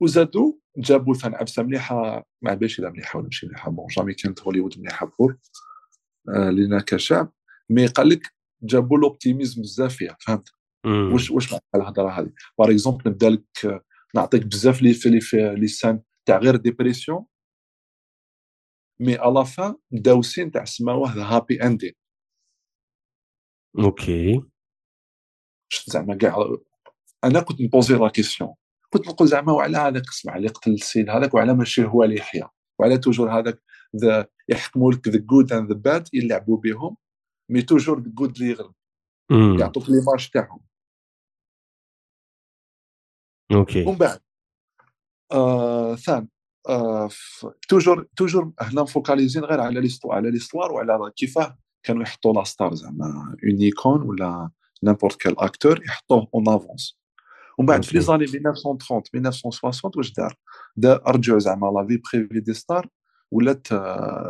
وزادوا جابوا ثان عفسه مليحه مع باش الا مليحه ولا ماشي مليحه بون جامي كانت هوليوود مليحه بور لينا كشعب مي قال لك جابوا لوبتيميزم بزاف فيها. فهمت واش مع الهضره هذه؟ باغ اكزومبل نبدا لك نعطيك بزاف لي سان تاع غير ديبريسيون مي على فان بداو سين تاع سماو واحد هابي اندين. اوكي زعما كاع انا كنت نبوزي لا كيسيون، كنت نقول زعما وعلى هذاك قسم على قتل السيد هذاك وعلى ماشي هو اللي يحيا وعلى توجور هذاك يحكموا لك ذا جود اند ذا باد يلعبوا بهم مي توجور ذا جود اللي يغلب يعطوك لي مارش تاعهم. اوكي ومن بعد ثان توجور هنا فوكاليزين غير على ليستوار وعلى كيفاه كانوا يحطوا لا ستار زعما اون ايكون ولا نيمبورت كال اكتور يحطوه اون افونس. ومن بعد في لي زاني 1930 1960 واش دار رجعوا زعما لا في بريفي دي ستار ولات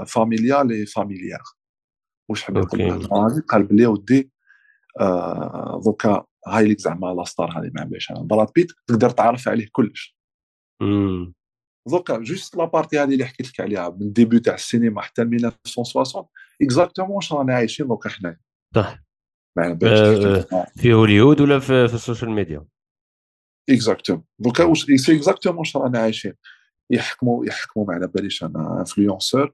فاميليال اي فاميليير. واش حاب نقول هذا؟ قال بلي ودي دوكا هايليك زعما لا ستار هذه ما باش انا براد بيت تقدر تعرف عليه كلش. دوكا جوست لا بارتي هذه اللي حكيت لك عليها من ديبيو تاع السينما حتى 1960 اكزاكتومون واش رانا عايشين دوكا حنايا في هوليوود ولا في السوشيال ميديا. اكزاكتوم دوكا واش سي اكزاكتومون واش رانا عايشين. يحكموا ما على باليش انا انفلونسور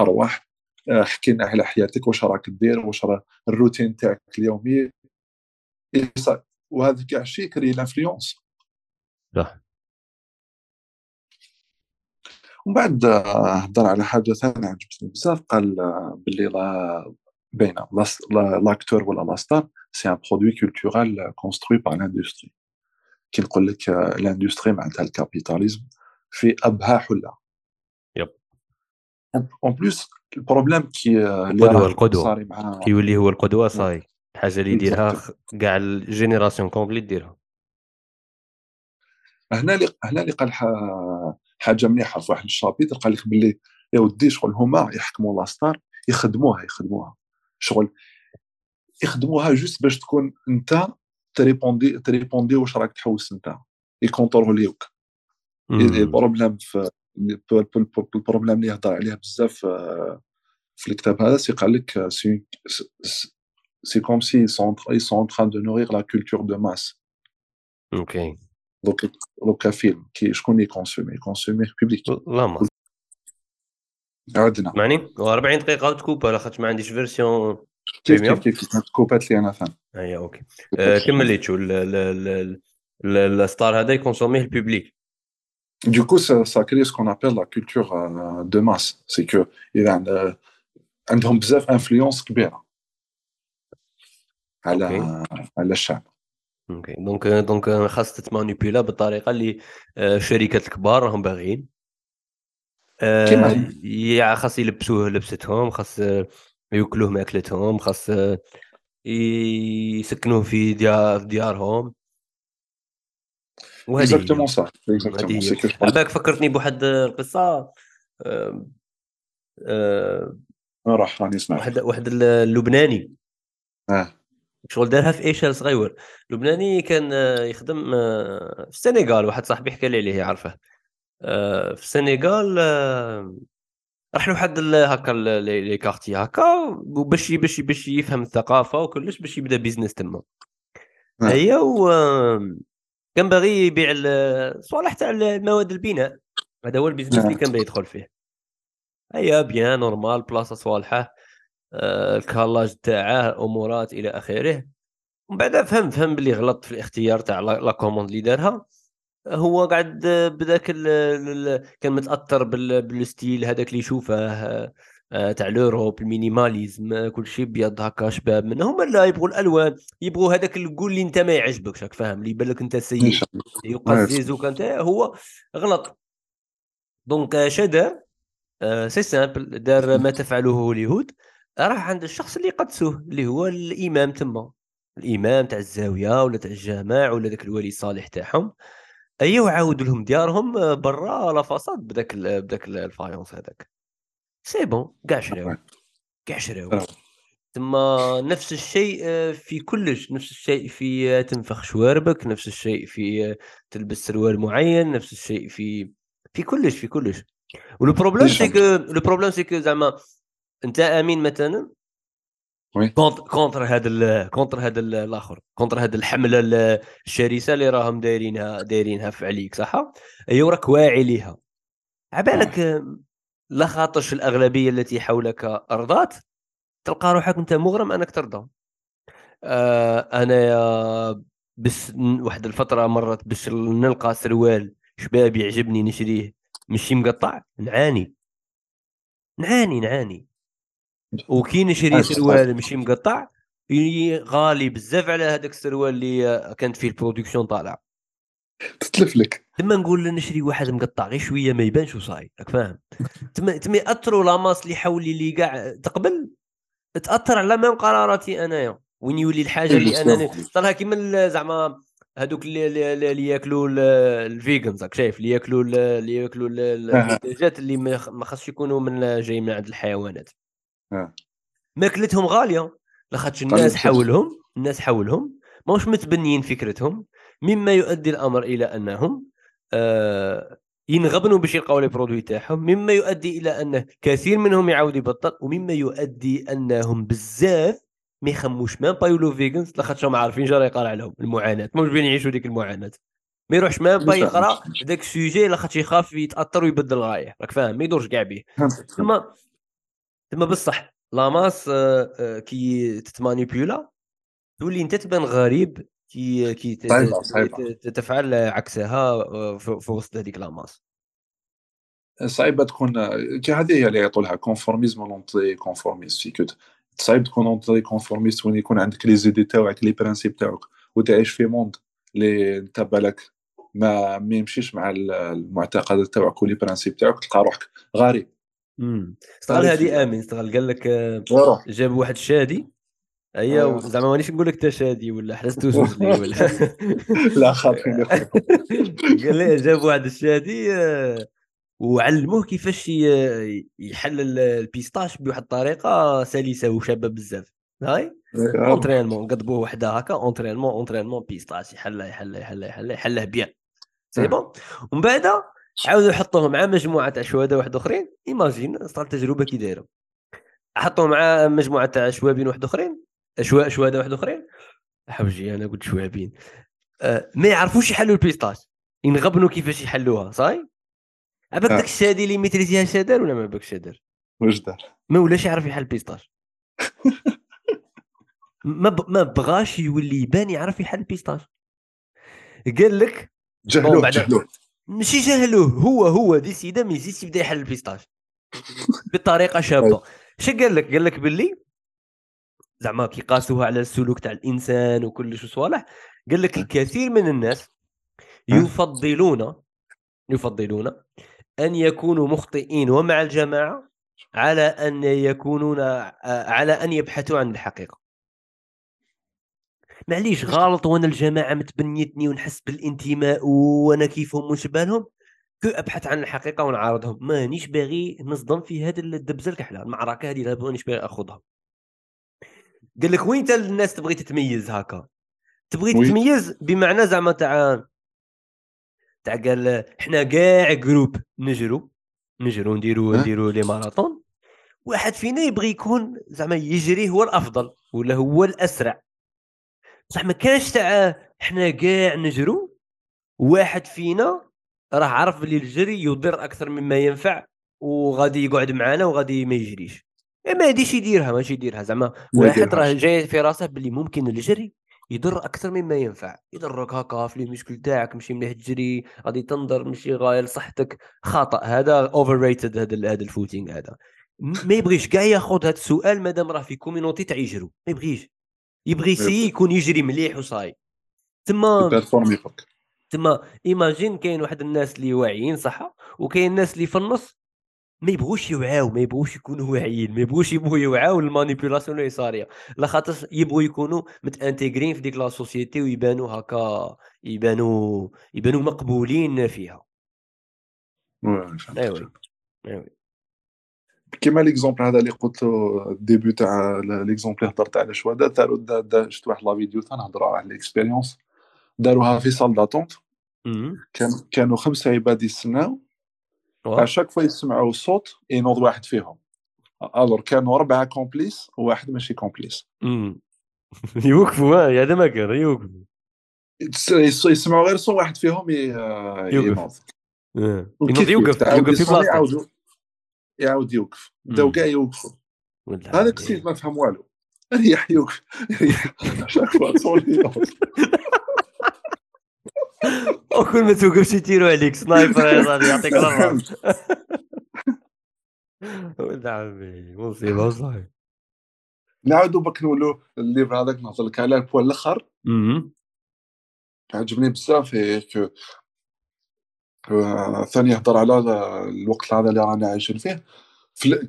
ارواح حكينا على حياتك واش راك دير واش راه الروتين تاعك اليومي وهذا كاع شي كري لانفلونس. صح ومن بعد هضر على حاجه ثانيه عجبتني بزاف قال باللي لا بين لاكتور ولا لا ستار سي ان برودوي كولتورال كونستروي بار لاندستري. كي نقول لك لاندستري معناتها الكابيتاليزم في ابها حله. يب اون بليس البروبليم كي القدوه صاري معاه كيولي هو القدوه صاي الحاجه اللي يديرها كاع الجينيراسيون كومبليت ديرها. هنا اللي قال حاجه مليحه في واحد الشابيتر قال لك باللي يا ودي شغل هما يحكموا لا ستار يخدموها شغل يخدموها جوست باش تكون انت تريبوندي واش راك تحوس انت يكونتروليوك. البروبليم في البروبليم اللي هضر عليها بزاف في الكتاب هذا سي قال لك سي كوم سي سون تران دو نورير لا كولتور دو ماس. اوكي دوك كفيلم كي شكون اللي كونسومي بوبليك لا ماس عدنا معني و40 دقيقه تكوبا لاخاطش ما عنديش فيرسيون بريميوم كيف تكوبات لي انا فهم. اي اوكي كمليتو لا ستار هذا يكونسوميه البوبليك. Du coup, ça crée ce qu'on appelle la culture de masse. C'est que il y a عندهم بزاف influence كبيرة على الشعب. اوكي دونك خاص تتمانيبيلا بالطريقة اللي الشركات الكبار راهم باغيين. يا خاص يلبسوه لبستهم، خاص ياكلوه ماكلتهم، خاص يسكنوه في ديارهم. اكزاكتومون صح اكزاكتومون سي كو بالك فكرتني بواحد القصه راح راني نسمع واحد اللبناني شغل دارها في ايشال صغير. لبناني كان يخدم في السنغال، واحد صاحبي حكى لي عليه يعرفه في السنغال. راح له واحد هكا لي كارتي هكا باش يفهم الثقافه وكلش، باش يبدا بيزنس تما. هي كان باغي يبيع الصوالح تاع المواد البناء، هذا هو البيزنس اللي كان باغي يدخل فيه. ايا بيان نورمال بلاصه صوالحه الكالاج تاعه امورات الى اخره. ومن بعد فهم بلي غلط في الاختيار تاع لا كوموند اللي دارها. هو قاعد بداك كان متاثر بالستيل هذاك اللي يشوفه تاع لوروب، المينيماليزم، كل شيء بيض هكا. شباب من هما لا يبغوا الالوان، يبغوا هذاك القول اللي انت ما يعجبكش، راك فاهم، اللي يبان لك انت سيء يقززوك انت، هو غلط. دونك شادر سي سامبل، دار ما تفعله هوليوود. راح عند الشخص اللي قدسوه اللي هو الامام تما، الامام تاع الزاويه ولا تاع الجامع ولا ذاك الولي الصالح تاعهم. ايوا عاود لهم ديارهم برا لا فاصاد بداك الفايونس هذاك. سي بون كاع شراو تما نفس الشيء في كلش، نفس الشيء في تنفخ شواربك، نفس الشيء في تلبس سروال معين، نفس الشيء في كلش والبروبليم سي كو زعما انت امين مثلا كونتر هذا الاخر، كونتر هذا الحمله الشرسه اللي راهم دايرينها في عليك، صح؟ ايوا راك واعي ليها، عبالك لا خاطرش الأغلبية التي حولك أرضات، تلقى روحك أنت مغرم أنك ترضى. أنا بس واحد الفترة مرت باش نلقى سروال شباب يعجبني نشريه، مشي مقطع، نعاني. وكي نشري سروال مشي مقطع غالي بزاف على هذاك السروال اللي كانت فيه البرودكسيون طالع، تتلف لك. لما نقول نشري واحد مقطع غير شويه ما يبانش وصاي، راك فاهم، تما اثروا لاماس اللي حولي اللي كاع تقبل تاثر على مام قراراتي انايا، وين يولي الحاجه اللي انا طالها كيما زعما هذوك اللي ياكلوا الفيغنز، راك شايف، اللي ياكلوا المنتجات اللي ما خاصش يكونوا من جاي من عند الحيوانات. ماكلتهم غاليه لاخاطش الناس حولهم ماهوش متبنيين فكرتهم، مما يؤدي الامر الى انهم ينغبنوا باش يلقاو لي برودوي تاعهم، مما يؤدي الى ان كثير منهم يعاود يبطل، ومما يؤدي انهم بزاف ما يخموش مام بايولو فيغنز لاخاطش ما عارفين جا راه يقرا عليهم المعاناه، ماهمش باين يعيشوا ديك المعاناه، ما يروحش مام با يقرا ذاك السوجي لاخاطش يخاف يتاثر ويبدل الغايه، راك فاهم، ما يدورش كاع به. تما بصح لاماس كي تتمانيبيولا تولي انت تبان غريب كي تفعل عكسها في وسط هذيك لاماس. صعيبه تكون كي هذه هي اللي يعطولها كونفورميزم ولونتي كونفورميست، في كود صعيب تكون اونتي كونفورميست وين يكون عندك لي زيدي تاعك لي برينسيپ تاعك وتعيش في موند اللي انت بالك ما يمشيش مع المعتقدات تاعك ولي برينسيپ تاعك، تلقى روحك غريب. استغل هذه امين، استغل قال لك جاب واحد الشادي. ايوا زعما مانيش نقول لك تشادي ولا حرزتوش ولا لا خاطرني قال لي جاب واحد الشادي وعلموه كيفاش يحلل البيستاش بواحد الطريقه سلسه وشابه بزاف. هاي اونترينمون قضبوه وحده هكا، اونترينمون بيستاش يحله بيان سي بون. ومن بعد عاودوا يحطوه مع مجموعه تاع شهداء واحد اخرين، ايماجين صار تجربه كي دايره، حطوه مع مجموعه تاع شوابين واحد اخرين، شهداء واحد اخرين، حبجي انا قلت شوابين، ما يعرفوش يحلوا البيستاش، ينغبنوا كيفاش يحلوها، صاي؟ عباك داك الشادي اللي ميتريزيها شادر ولا ما عباكش شادر؟ واش دار؟ ما ولاش يعرف يحل بيستاش. ما بغاش يولي يبان يعرف يحل بيستاش. قال لك جهلوه ماشي جهلوه، هو ديسيدا ما يزيدش يبدا يحل البيستاش بطريقه شابه. اش قال لك باللي زعما كيقاسوها على السلوك تاع الانسان وكلش وصالح. قال لك الكثير من الناس يفضلون ان يكونوا مخطئين ومع الجماعه على ان يبحثوا عن الحقيقه. معليش غلط، وانا الجماعه متبنيتني ونحس بالانتماء وانا كيفهم وشبالهم، كو ابحث عن الحقيقه ونعارضهم. مانيش باغي نصدم في هذا الدبزه الكحله، المعركه هذه مانيش باغي اخذها. قال لك وين انت الناس تبغي تتميز هكا، تبغي تتميز بمعنى زعما تاع قال حنا كاع جروب نجرو نديرو لي ماراثون، واحد فينا يبغي يكون زعما يجري هو الافضل ولا هو الاسرع. بصح ما كانش تاع حنا كاع نجرو، واحد فينا راه عارف بلي الجري يضر اكثر مما ينفع وغادي يقعد معانا وغادي ما يجريش. ما يديش يديرها، ماشي يديرها زعما، واحد راه جاي في راسه بلي ممكن الجري يضر اكثر مما ينفع، يضرك هكا في المشكل تاعك، ماشي مليح تجري، غادي تنضر، ماشي غايه لصحتك، خطا هذا، اوفر ريتد هذا الفوتينغ هذا. ما يبغيش كاع ياخذ هذا السؤال مادام راه في كوميونيتي تاع يجرو، ما يبغيش، يبغي سي يكون يجري مليح وصاي. تما ايماجين كاين واحد الناس اللي واعيين صح، وكاين الناس اللي في النص ما يبغوش يوعاو، ما يبغوش يكونوا واعيين، ما يبغوش يوعاو للمانيبيولاسيون اليساريه، لا خاطر يبغوا يكونوا متانتيغرين في ديك لا سوسيتي ويبانوا هكا، يبانوا مقبولين فيها. ايوا كيما ليكزامبل هذا اللي قلتو ديبي تاع ليكزامبل هضرت على شواده تاع رد. شفت واحد لا فيديو تاع نهضروا على الاكسبيريونس داروها في صال داتونت، كانوا 5 عباد يستناو، اشاك فوا يسمعوا صوت ينوض واحد فيهم، الور كانوا 4 كومبليس وواحد ماشي كومبليس. يوقفوا هذا ما كان يوقفوا، يسمعوا غير صوت واحد فيهم ينوض، يوقف في بلاصتو، يعاود يوقف، بداو كاع يوقفوا. هذاك السيد ما فهم والو، ريح يوقف، شكوا صولي وكل ما توقفش يتيروا عليك سنايبر يا صاحبي، يعطيك العافيه. ولد عمي مصيبه وصاي. نعاودوا بك نولو الليفر هذاك نهضر لك على البوان الاخر، عجبني بزاف هيك ثاني يهضر على الوقت هذا اللي رانا عايشين فيه. في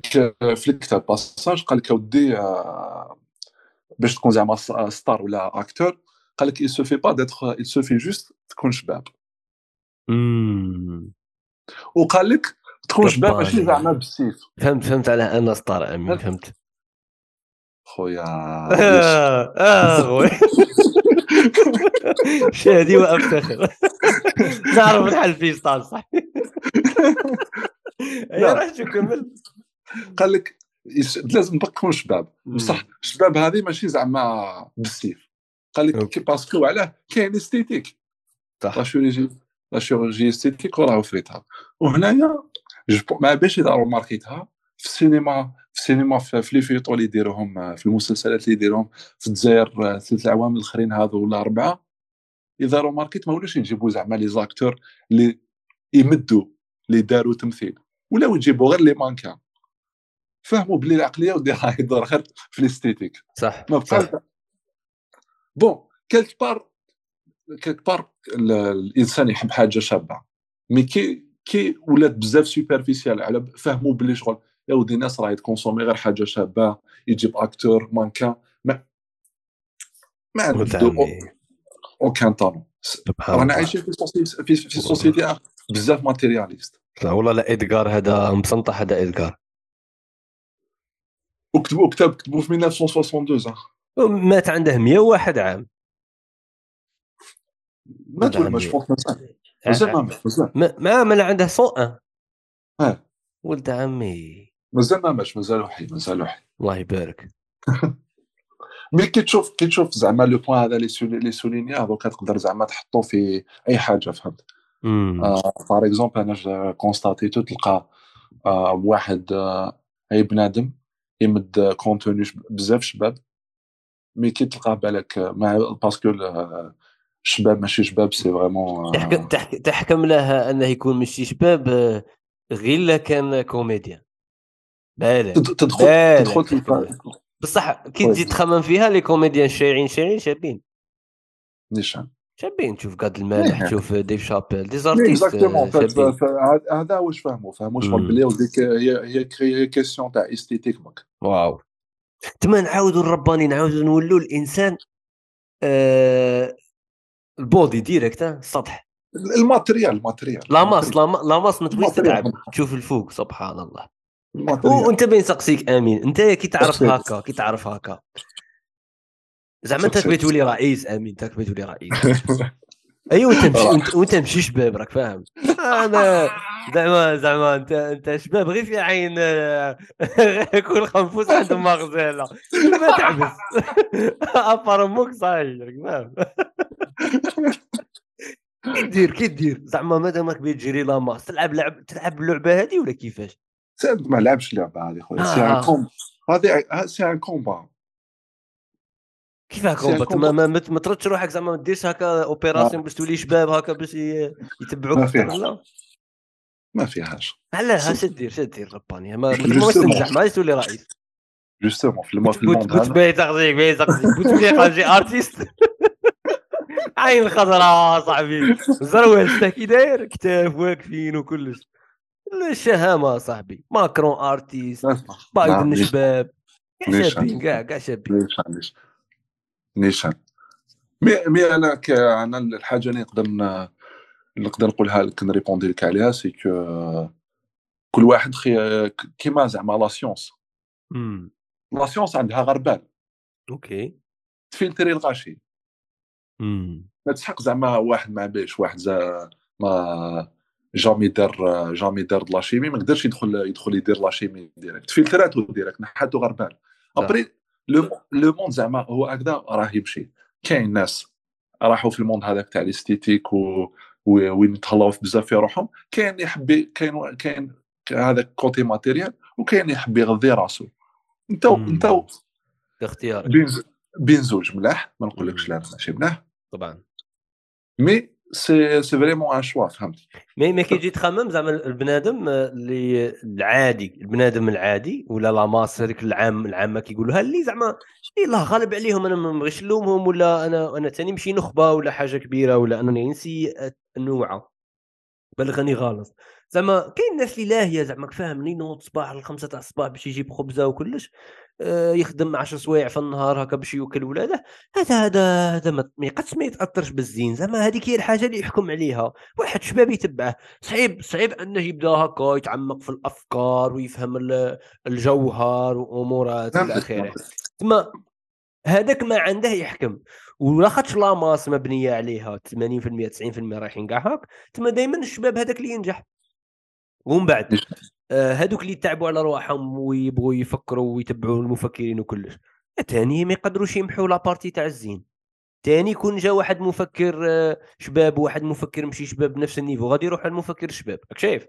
الكتاب باساج قال لك اودي باش تكون زعما ستار ولا اكتور، قال لك il se fait pas d'être il se fait juste تكون شباب. وقال لك تكون شباب ماشي زعما بالسيف. فهمت على انا ستار امين، فهمت خويا خويا شادي وافتخر نعرف نحل فيه ستار صح. يا راح تكمل قال لك لازم نبقوا شباب، بصح الشباب هذه ماشي زعما بالسيف. قال لك كي باسكو علاه كاين استيتيك تاع لا شيرورجي استيتيك وراهو فريتها، وهنايا ما باش يداروا ماركيتها في السينما في لي فيطو اللي يديروهم في المسلسلات اللي يديروهم في الجزائر 3 عوام الاخرين هذو ولا 4 يداروا ماركيت. ما ولاش يجيبوا زعما لي زاكتور اللي يمدوا اللي داروا تمثيل، ولا يجيبوا غير لي مانكان. فهموا بلي العقليه ودي راهي يدور غير في الاستيتيك صح، ما بقاش بون كالبار الانسان يحب حاجه شابه، مي كي ولات بزاف سوبرفيسيال على فهموا بلي شغل يا ودي الناس راهي تكونسومي غير حاجه شابه، يجيب اكتور مانكان ما عنده اوكان طالون. رانا عايشين في سوسيتي بزاف ماتيرياليست. لا والله لا ادغار هذا مسنطح، هذا ادغار كتبوا في 1962 مات عنده 101 عام، مات ولا مش فوق مازال ما عنده 101. ولد عمي مازال حي الله يبارك. ملي كي تشوف زعما لو بوين هذا لي سوليني هذو كتقدر زعما تحطو في اي حاجه، فهمت؟ باغ اكزومبل انا كونستاتيتو تلقى واحد هاي بنادم يمد كونتوني بزاف شباب مي كي تلقاه بالك مع باسكو الشباب ماشي شباب سي فريمون تحكم لها انه يكون ماشي شباب غير لا كان كوميديان بالك تدخل بصح كي تجي تخمم فيها لي كوميديان شايعين شابين نيشان شابين تشوف قاد المالح تشوف ديف شابيل دي زارتيست هذا واش فهموا شغل بلي وديك هي كيسيون تاع استيتيك ماك واو تما نعاودوا الرباني نعاودوا نولوا الانسان البودي ديريكت السطح الماتريال لاماس ما تبغيش تلعب تشوف الفوق سبحان الله وانت بين سقسيك امين انت كي تعرف هكا زعما انت تبغي تولي رئيس امين ايوا انت ماشي شباب راك فاهم انا زعما انت شباب غير في عين كل خنفوس عندهم مغزاله ما تعبس افرموك صاير راك فاهم كي دير زعما مادامك بيجري لاماس تلعب اللعبه هذه ولا كيفاش ما لعبش لعبه هذه خويا سي ان كومبا كيفاه كومبات ما تردش روحك زعما ما ديرش هكا اوبيراسيون باش تولي شباب هكا باش يتبعوك ما فيهاش علاش شدير رباني ما تنجح ما تولي رئيس جوستومون في الموند كنت باغي تغزيك كنت باغي ارتيست عين خضراء صاحبي زروال تاع كي داير كتاف واقفين وكلش الشهامه صاحبي ماكرون ارتيست بايدن شباب كاع شابين نيشان مي انا انا الحاجه اللي نقدر نقولها لك نريبوندي لك عليها سي كل واحد كيما زعما لا سيونس عندها غربال اوكي تفلتري الغاشي ما تسحق زعما واحد ما باش واحد ما جامي دار لا شيمي ما يقدرش يدخل يدير لا شيمي ديريكت فلتراتو ديريكت نحاتو غربال ابري لو موند زعما هو هكذا راه يمشي كاين ناس راحوا في الموند هذاك تاع الاستيتيك وين يتهلاو بزاف في روحهم كاين يحبي كاين هذاك كوتي ماتيريال وكاين يحب يغذي راسو انت اختيارك بين زوج ملاح ما نقولكش لا ماشي ملاح طبعا مي سي فريمون ان شوا فهمتي مي كي تجي تخمم زعما البنادم اللي العادي البنادم العادي ولا لا ماس هذيك العامه كيقولوها اللي زعما يلاه غالب عليهم انا ما بغيتش نلومهم ولا انا ثاني ماشي نخبه ولا حاجه كبيره ولا انني نسي نوعه بلغني غلط زعما كاين ناس اللي لاهيه زعما كفاهمني نوض صباح ل5 تاع الصباح باش يجيب خبزه وكلش يخدم 10 سوايع في النهار هكا باش يوكل ولاده هذا ما يقدش ما يتاثرش بالزين زعما هذيك هي الحاجه اللي يحكم عليها واحد شباب يتبعه صعيب انه يبدا هكا يتعمق في الافكار ويفهم الجوهر وامورات الى اخره تما هذاك ما عنده يحكم ولا خاطش لاماس مبنيه عليها 80% 90% رايحين كاع هاك تما دائما الشباب هذاك اللي ينجح ومن بعد هادوك اللي يتعبوا على رواحهم ويبغوا يفكروا ويتبعوا المفكرين وكلش ثاني ما يقدروش يمحوا لا بارتي تاع الزين ثاني يكون جا واحد مفكر شباب وواحد مفكر ماشي شباب بنفس النيفو غادي يروح المفكر الشباب راك شايف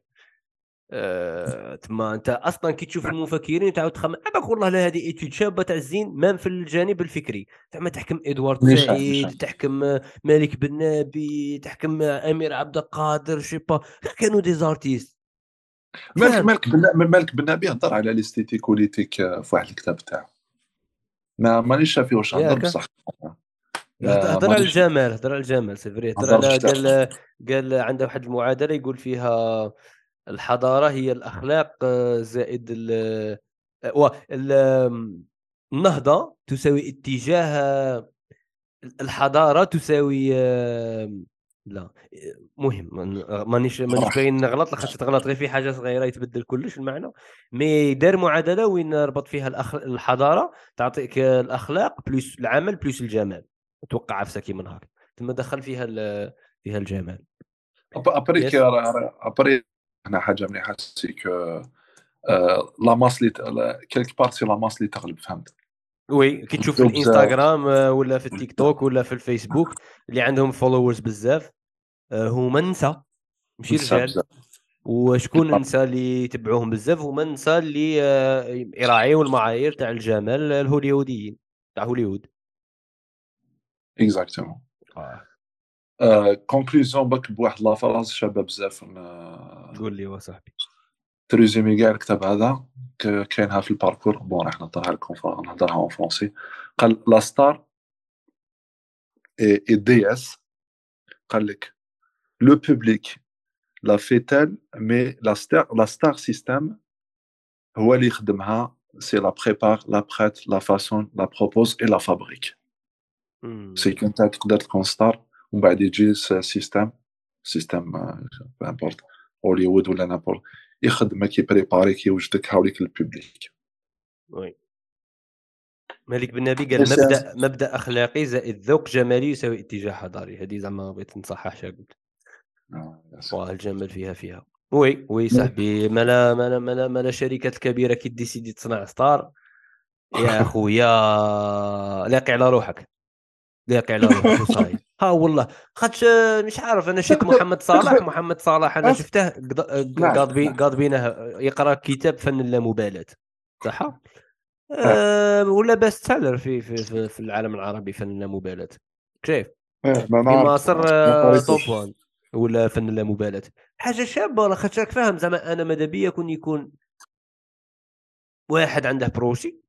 تما انت اصلا كي تشوف المفكرين تعاود تخمم عباك والله لا هذه ايتود شابه تاع الزين مام في الجانب الفكري زعما تحكم ادوارد سعيد تحكم مالك بن نبي تحكم امير عبد القادر شي با كانوا دي زارتيست مالك بن نبي هضر على الاستيتيك وليتيك في واحد الكتاب تاعو مانيش شافي واش هضر بصح هضر على الجمال سي فري قال عنده واحد المعادله يقول فيها الحضارة هي الأخلاق زائد النهضة تساوي اتجاه الحضارة تساوي لا مهم مانيش باين نغلط لاخاطش تغلط غير في حاجة صغيرة يتبدل كلش المعنى مي دار معادلة وين ربط فيها الحضارة تعطيك الأخلاق بلس العمل بلس الجمال توقع عفسة كي من هاك ثم دخل فيها الجمال أبريك هنا حاجه مليحه سي ك لا ماسلي كلك بارتي لا ماسلي تغلب فهمت وي كي تشوف في الانستغرام ولا في التيك توك ولا في الفيسبوك اللي عندهم فولورز بزاف هما نساء ماشي رجال وشكون نسى اللي يتبعوهم بزاف وما نسى اللي يراعيوا المعايير تاع الجمال الهوليوديين تاع هوليوود. اكزاكتومون. كونكلوزيون بك بواحد لا فراز شابه بزاف. قول لي وصاحبي تريزيمي كاع الكتاب هذا كاينها في الباركور. بون راح نهضرها لكم نهضرها اون فرونسي. قال لا ستار اي دي اس قال لك لو بوبليك لا فيتال مي لا ستار سيستم هو اللي يخدمها. سي لا بريبار لا بريت لا فاسون لا بروبوز اي لا فابريك. سي كنت تقدر تكون ستار ومن بعد يجي سيستم امبورط هوليوود ولا نابور يخدمك كي بريباري كيوجدك هاوليك البوبليك. وي مالك بن نبي قال مبدا اخلاقي زائد ذوق جمالي يساوي اتجاه حضاري. هذه زعما بغيت نصحح شا قلت. واه الجمال فيها وي صاحبي. مالا شركات كبيره كي ديسيدي تصنع ستار يا خويا لاقي على روحك وصاي. ها والله خاطش مش عارف انا شفت محمد صلاح انا شفته قاد بينا يقرا كتاب فن اللامبالاه صح ولا بس تالر في العالم العربي فن اللامبالاه شايف في مصر طوبان ولا فن اللامبالاه حاجه شابه. راه خاطش راك فاهم زعما انا مدابيا يكون واحد عنده بروشي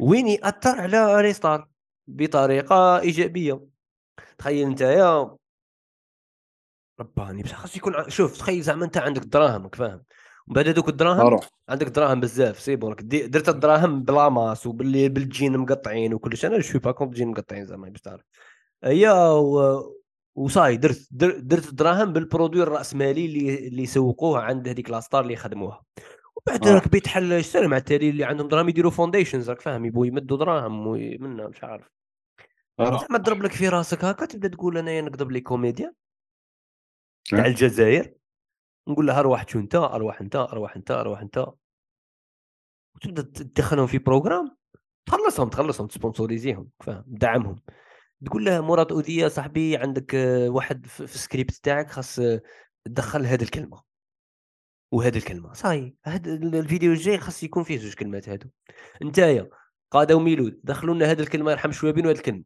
وين ياثر على ريستار بطريقه ايجابيه. تخيل انت يا رباني بصح خاص يكون شوف تخيل زعما انت عندك دراهمك فاهم ومن بعد هذوك الدراهم عندك دراهم بزاف سي بون درت الدراهم بلا ماس وباللي بالجين مقطعين وكلش. انا شوف با كونط جين مقطعين زعما باش تعرف هي وصاي درت الدراهم بالبرودوي الراسمالي اللي سوقوه عند هذيك لاستار اللي خدموها. بعد راك بيت حل السر مع التالي اللي عندهم دراهم يديروا فونديشنز راك فاهم يبغوا يمدوا دراهم منها مش عارف زعما تضرب لك في راسك هكا تبدا تقول انايا نقضب لي كوميديا تاع الجزائر نقول لها اروح شو انت اروح انت وتبدا تدخلهم في بروغرام تخلصهم تسبونسوريزيهم فاهم تدعمهم تقول لها مراد اوديه صاحبي عندك واحد في السكريبت تاعك خاص تدخل هذه الكلمه وهذه الكلمه صاي. هذا الفيديو الجاي خاص يكون فيه زوج كلمات هادو نتايا قاده وميلود دخلوا لنا هذه الكلمه يرحم شوابين وهذه الكلمه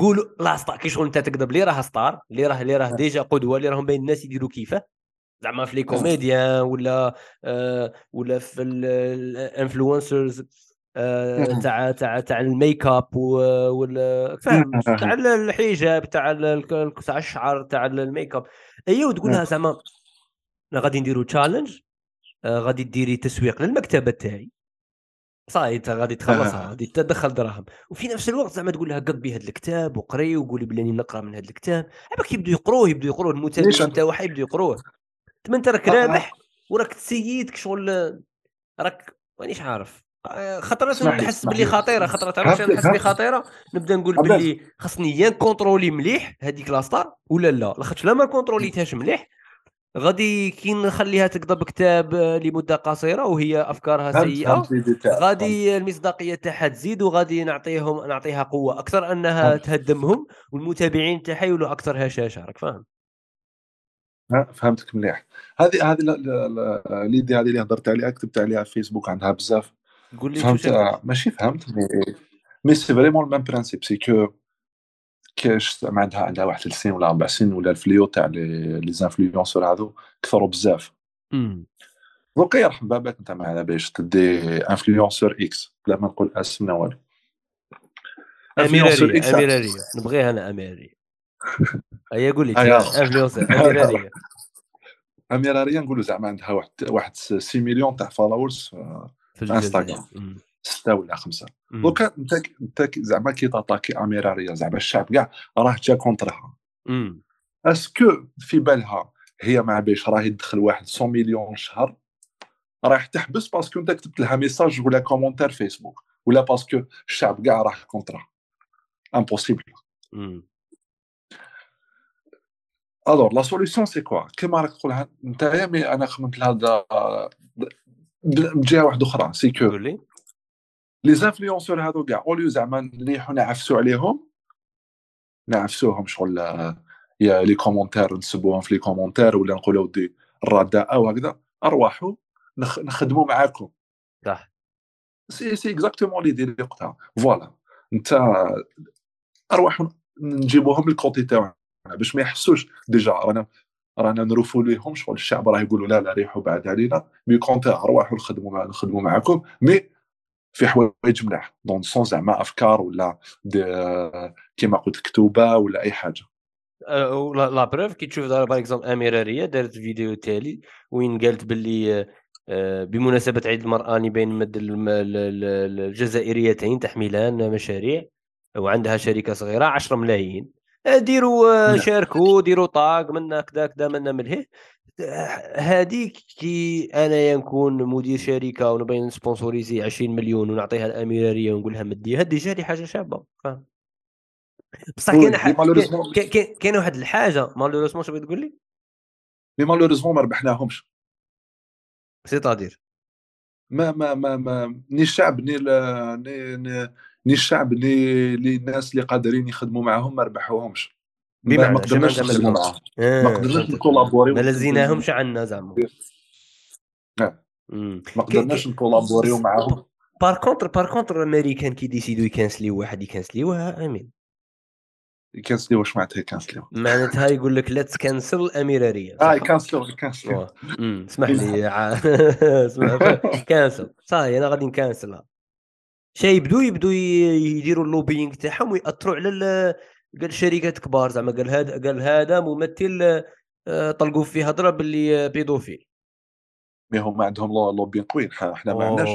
قولوا لا ستار كي شغل انت تكذب لي راه ستار اللي راه ديجا قدوه اللي راهم بين الناس يديروا كيفه زعما في لي كوميديا ولا في الانفلونسرز تاع الميك اب ولا فاهم تاع الحجاب تاع الشعر تاع الميك اب ايوا تقول لها زعما غادي نديرو تشالنج غادي ديري تسويق للمكتبه تاعي صاي غادي تخلصها غادي تدخل دراهم وفي نفس الوقت زعما تقول لها قبي هذا الكتاب وقري وقولي بلاني نقرا من هذا الكتاب عباك يبدو يقروه المتابعين تاعو يبدو يقروه تما انت راك رابح وراك تسييدك شغل راك مانيش عارف خطرات نحس بلي خطيره خطرات علاش نحس بلي خطيره نبدا نقول بلي خصني يا كونترولي مليح هذيك لاستار ولا لا لاخاطش لا ما كونتروليتهاش مليح غادي كي نخليها تكذب كتاب لمده قصيره وهي افكارها سيئه غادي المصداقيه تاعها تزيد وغادي نعطيها قوه اكثر انها تهدمهم والمتابعين تاعها يولوا اكثر هشاشه راك فاهم. فهمتك مليح. هذه ليدي هذه اللي هضرت عليها كتبت عليها في فيسبوك عندها بزاف ماشي فهمت مي سي فريمون لو ميم برينسيپ سي كو كاش عندها واحد السين ولا 4 سنين ولا الفليو تاع لي زانفلونسور هذو كثروا بزاف دونك يرحم باباك نتا ما على باش تدي انفلونسور اكس بلا ما نقول اسمنا والو اميراري نبغيها انا اميراري هيا قول لي انفلونسور اميراري نقولوا زعما عندها واحد 6 مليون تاع فولورز انستغرام 6 ولا 5 دونك انت زعما كي تاتاكي اميراريه زعما الشعب كاع راه جا كونترها اسكو في بالها هي مع باش راهي تدخل واحد 100 مليون شهر راح تحبس باسكو انت كتبت لها ميساج ولا كومونتير فيسبوك ولا باسكو الشعب كاع راه كونترها امبوسيبل. الوغ لا سوليسيون سي كوا كيما راك تقولها نتايا مي انا خممت لهذا بجهه واحده اخرى سي كو لي زانفلونسور هذو كاع اوليو زعما نليحو نعفسو عليهم شغل يا لي كومونتير نسبوهم في لي كومونتير ولا نقولوا دي الرداء وهكذا، ارواحوا نخدموا معاكم. صح سي اكزاكتومون لي دير وقتها فوالا انت ارواحوا نجيبوهم للكوتي تاعنا باش ما يحسوش ديجا رانا نروفوا ليهم شغل الشعب راه يقولوا لا ريحوا بعد علينا، مي كونتير ارواحوا نخدموا معاكم مي في حوايج ملاح دون سون زعما افكار ولا كيما قلت كتوبه ولا اي حاجه. لا بروف كي تشوف دار باغ اكزومبل اميراريه دارت فيديو تالي وين قالت باللي بمناسبه عيد المراني بين مد الجزائريتين تحملان مشاريع وعندها شركه صغيره 10 ملايين ديروا شاركوا ديروا طاق منا كذا كذا منا من هيه. هذيك كي انايا نكون مدير شركه ونبين سبونسوريزي 20 مليون ونعطيها الاميراريه ونقولها مديها ديجا هذه حاجه شابه فاهم. بصح كاين واحد الحاجه مالوريزمون شنو بغيت تقول لي لي مالوريزمون ما ربحناهمش سي تادير ما ما ما ما ني الشعب ني الشعب لي الناس اللي قادرين يخدموا معاهم ما ربحوهمش ما قدرناش نخدموا معاهم ما قدرناش نكولابوريو ما لزيناهمش عندنا زعما ما قدرناش نكولابوريو معاهم. بار كونتر الامريكان كي ديسيدو يكنسليو واحد يكنسليوها امين يكنسليو واش معناتها يكنسليو معناتها يقول لك لا تكنسل الاميراريه يكنسلو اسمح لي اسمح كانسل صاي انا غادي نكنسلها شي يبدو يديروا اللوبينغ تاعهم ويأثروا على قال شركات كبار زعما قال هذا ممثل طلقوا فيه هضره باللي بيدوفيل مي هما عندهم لوبين قوي حنا ما عندناش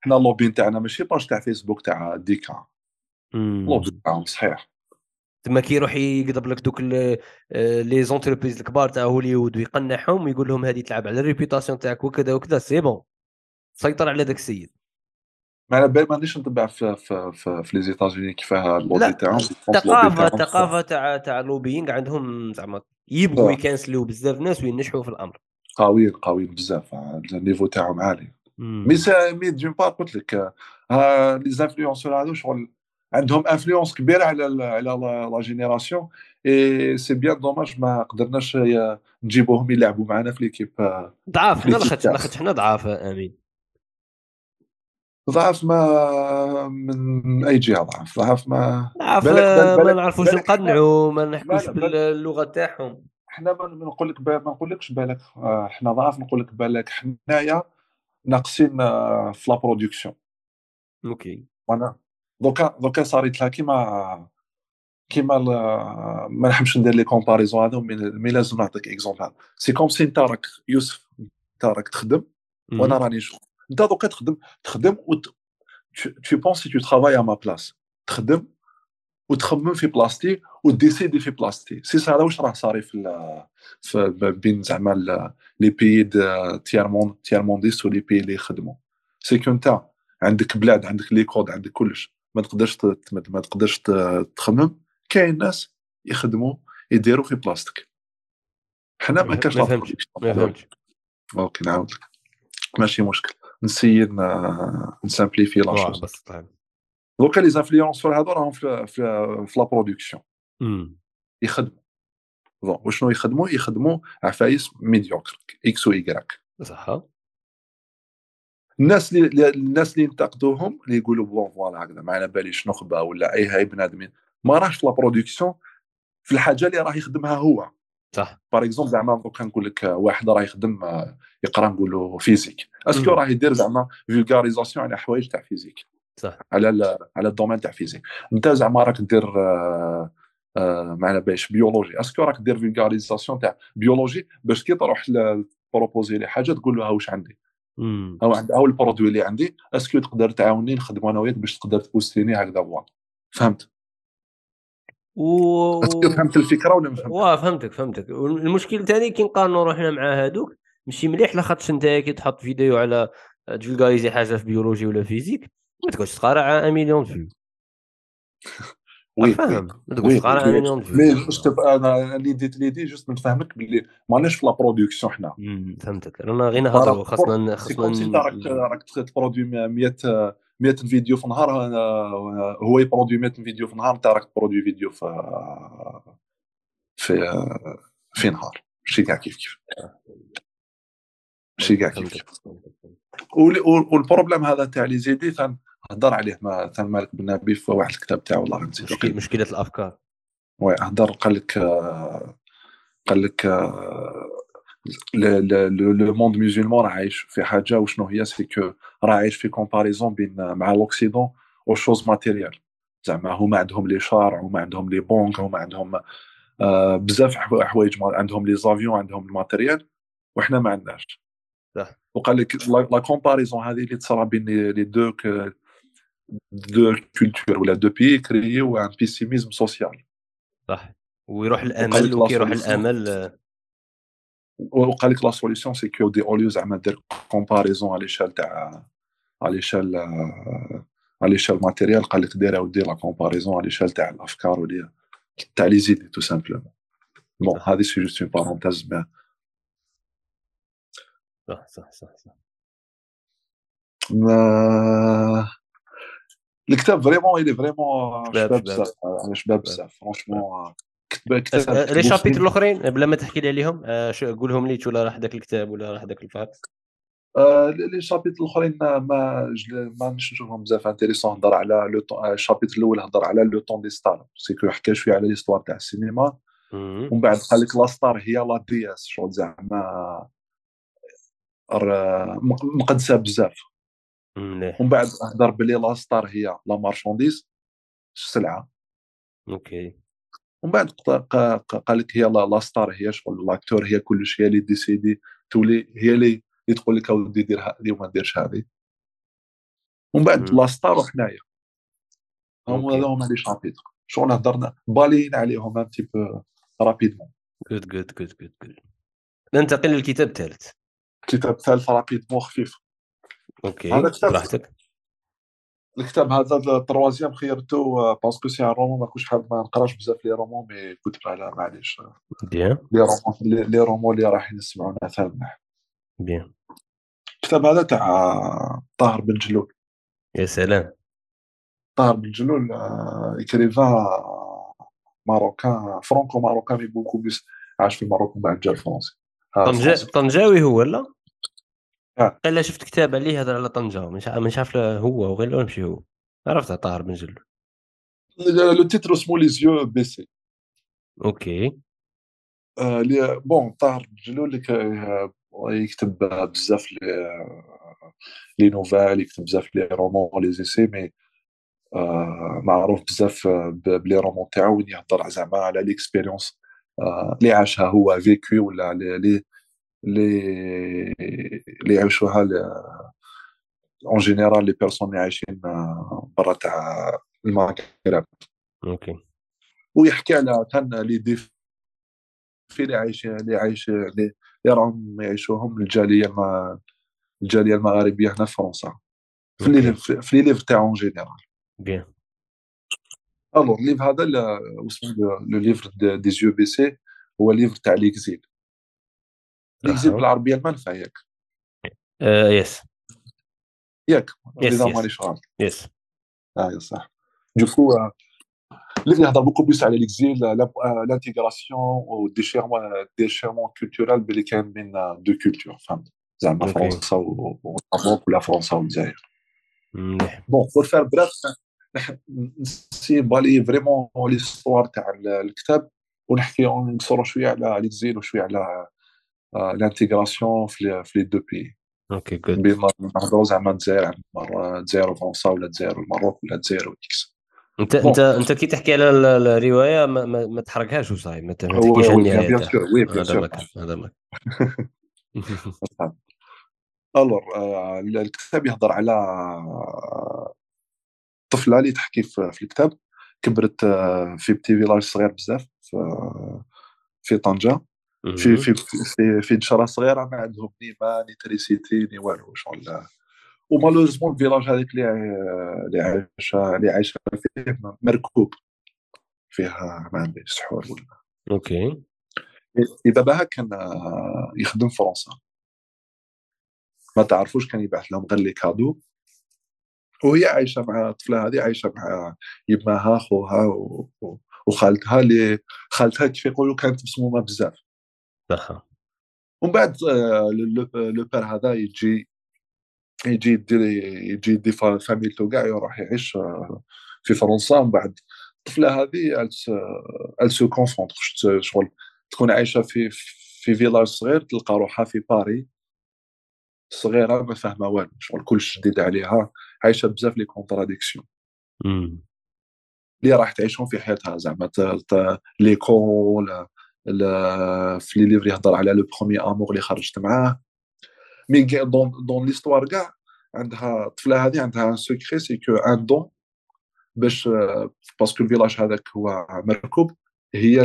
حنا اللوبين تاعنا ماشي باج تاع فيسبوك تاع ديكا اللوبين تاعهم صحيح تما كي يروح يقضب لك دوك لي زونتربريز الكبار تاع هوليوود ويقنعهم ويقول لهم هذه تلعب على الريبيتاسيون تاعك وكذا وكذا سي بون سيطر على داك السيد. ما بالي مانيش نتبع في لي زيتاجيني كيفاه اللوبي تاعهم الثقافه تاع اللوبينغ عندهم زعما يبغوا يكنسلوا بزاف ناس وينجحوا في الامر قويين بزاف النيفو تاعهم عالي مي دون بار قلت لك لي زانفلونسور هادو شغل عندهم انفلونس كبيره على لا جينيراسيون اي سي بيان دوماج ما قدرناش نجيبوهم يلعبوا معنا في ليكيب ضعاف حنا لخت حنا ضعاف امين ضعف ما من اي جهه ضعف ما نعرفوش نقنعوا ما نحكوش باللغه تاعهم حنا ما نقولكش بالك حنا ضعاف نقول لك بالك حنايا ناقصين في لا برودكسيون اوكي انا دوكا صارت لها كيما ما نحبش ندير لي كومباريزون هذو مي لازم نعطيك اكزومبل سي كوم سي تارك يوسف تارك تخدم وانا راني نشوف انت دوكا تخدم tu penses tu travailles à ma place تخدم وتخمم في بلاصتي وديسيدي في بلاصتي سي سا واش راه صاري في بين زعما لي بيي تيرمونديس ولي بيي اللي يخدموا سي كو انت عندك بلاد عندك لي كود عندك كلش ما تقدرش تخمم كاين ناس يخدموا يديروا في بلاصتك حنا ما كاش ما فهمتش اوكي نعاود لك ماشي مشكل نسير نسامبليفي لا شوز دوكا لي انفلونسور هادو راهم في لا برودكسيون يخدموا بون وشنو يخدموا عفايس ميديوكر اكس و ايغراك صح الناس اللي ينتقدوهم اللي يقولوا بون فوالا هكذا ما على باليش نخبه ولا اي هاي بنادمين ما راهش في لا برودكسيون في الحاجه اللي راه يخدمها هو صح باغ اكزومبل زعما دوكا نقول لك واحد راه يخدم يقرا نقولوا فيزيك اسكو راه يدير زعما فيلغاريزاسيون على حوايج تاع فيزيك صح على الدومين تاع فيزيك انت زعما راك دير معنا باش بيولوجي اسكو راك دير فيلغاريزاسيون تاع بيولوجي باش كي تروح بروبوزي لي حاجه تقول له ها واش عندي او البرودوي اللي عندي اسكو تقدر تعاوني نخدم انا وياك باش تقدر تبوستيني هكذا هو فهمت فهمت الفكره ولا ما فهمت؟ واه فهمتك المشكل ثاني كي نقارنوا روحنا مع هذوك ماشي مليح لاخاطش انت كي تحط فيديو على تفيلغاريزي حاجه في بيولوجي ولا فيزيك ما تكونش تقارع 1 مليون فيو وي فاهم ما تكونش تقارع 1 مليون فيو مي باش تبقى انا لي دي جوست نفهمك بلي ماناش في لا برودكسيون حنا فهمتك رانا غير نهضروا خاصنا راك برودوي 100 فيديو في نهار هو يبرودوي 100 فيديو في نهار انت راك برودوي فيديو في نهار، ماشي كاع كيف كيف، ماشي كاع كيف كيف. والبروبليم هذا تاع لي زيدي تنهضر عليه مع مالك بن نبي في واحد الكتاب تاعو، والله نسيت، مشكله الافكار. وي هضر قال لك لو موند مسلمان عايش في حاجه، وشنو هي؟ سي كو راه عايش في كومباريزون بين مع لوكسيدون و شوز ماتيريال، زعما هما عندهم لي شارع وما عندهم لي بونك وما عندهم بزاف حوايج، عندهم لي زافيون، عندهم الماتيريال، وحنا ما عندناش. صح. وقال لك لا كومباريزون هذه اللي تصرا بين لي دو كولتور ولا دو بي كرييو ان بيسيميزم سوسيال. صح. ويروح الامل، وكيروح الامل. وقال لك لا سوليسيون سي كو دي اوليو، زعما دير كومباريزون على ليشال تاع على ليشال ماتيريال. قال لك ديرها ودي لا كومباريزون على ليشال تاع الافكار ولا تاع لي زيد تو سامبلومون. بون هذه سي جوست اون بارونتاز. صح صح صح صح. الكتاب فريمون الي فريمون شباب بزاف، شباب بزاف فرانشمون. كتاب لي شابيتر الاخرين بلا ما تحكي لي عليهم، قولهم لي ولا راح داك الكتاب ولا راح داك الفاك. لي شابيتر الاخرين ما نشوفهم بزاف انتريسون. نهضر على الشابيتر الاول، هضر على لو طون دي ستار، سي كو حكى شويه على ليستوار تاع السينما، ومن بعد قال لك لا ستار هي لا دي اس، شغل زعما مقدسه بزاف. ومن بعد هضر بلي لا ستار هي لا مارشانديز، السلعه. اوكي. ومن بعد قال لك هي لا ستار هي شغل لاكتور، هي كلشي، هي اللي ديسيدي تولي، هي اللي تقول لك اودي دير هذه وما نديرش هذه. ومن بعد لا ستار وحنايا هما لي شابيتر شغل هضرنا بالين عليهم ان تي بو رابيدمون. جود جود جود جود جود. ننتقل للكتاب الثالث. الكتاب الثالث رابيدمون خفيف. اوكي براحتك. الكتاب هذا التروازيام خيرته باسكو سي ان رومون، ما كنتش حاب ما نقراش بزاف لي رومون، مي كنت على معليش بيان لي رومون اللي راح نسمعوا مثلا بيان. الكتاب هذا تاع طاهر بن جلول. يا سلام. طاهر بن جلول اكريفا ماروكان، فرانكو ماروكان، مي بوكو بيس عاش في المغرب وبعد جا لفرنسا. طنجاوي هو ولا؟ قال شفت كتاب عليه هذا على طنجة، مش عارف هو وغير لو مشي هو. عرفت طاهر بن جلول. لو تيتر اسمو لي زيو بي سي. اوكي. لي بون طاهر بن جلول يكتب بزاف لي نوفال، يكتب بزاف لي رومون لي زيسي، مي معروف بزاف بلي رومون تاعو وين يهضر زعما على ليكسبيريونس اللي عاشها هو، فيكي ولا لي عاشوها اون جينيرال لي بيرسون اللي عايشين برا تاع المغرب. اوكي. ويحكي على كان لي ديف في اللي راهم يعيشوهم الجاليه المغاربيه هنا في فرنسا في ليف تاع اون جينيرال. بيان. الو ليف هذا اسمه لو ليفر دي زيو بي سي، هو ليفر تاع ليكزيل. ليكزيل بالعربيه المنفى ياك؟ يس ياك اذا مانيش غلط. يس اه صح. دوكو اللي يهضر بوكو بلوس على ليكزيل، لانتيغراسيون والديشيرمون كولتورال بلي كاين بين دو كولتور، فهمت زعما فرنسا ولا فرنسا والجزائر. بون بور فار بريف نسي بالي فريمون ليستوار تاع الكتاب، ونحكي نصوروا شويه على ليكزيل وشويه على لانتيغراسيون في لي دو بي. اوكي جود. بما نهضروا زعما الجزائر مره، الجزائر وفرنسا ولا الجزائر والمغرب ولا الجزائر وكيكس. انت كي تحكي على الروايه ما تحركهاش وصاي، ما تحكيش على النهايه. بيان سور وي بيان سور هذا ماك. الور الكتاب يهضر على طفله اللي تحكي في الكتاب، كبرت في بتي فيلاج صغير بزاف في طنجه، في في في في دشره صغيره، ما عندهم ني ما ني تريسيتي ني والو شغل. ومالوريزمون الفيلاج هذيك اللي عايشه فيه مركوب فيها، ما عندهاش سحور ولا. اوكي. باباها كان يخدم في فرنسا، ما تعرفوش، كان يبعث لهم غير لي كادو، وهي عايشه مع الطفله هذه، عايشه مع يماها خوها وخالتها اللي خالتها كيف يقولوا كانت مسمومه بزاف. صح. ومن بعد لو بير هذا يجي يدير فاميلتو كاع يروح يعيش في فرنسا. من بعد الطفله هذه السو كونفونتر شغل تكون عايشه في فيلاج صغير، تلقى روحها في باري صغيره ما فاهمه والو، شغل كلش جديد عليها، عايشه بزاف لي كونتراديكسيون اللي راح تعيشهم في حياتها، زعما ليكول في لي ليفر يهضر على لو برومي امور اللي خرجت معاه مي دون ليستوار كاع. عندها الطفله هذه عندها سيكري سي كو ان دون باش باسكو الفيلاج هذاك هو مركوب، هي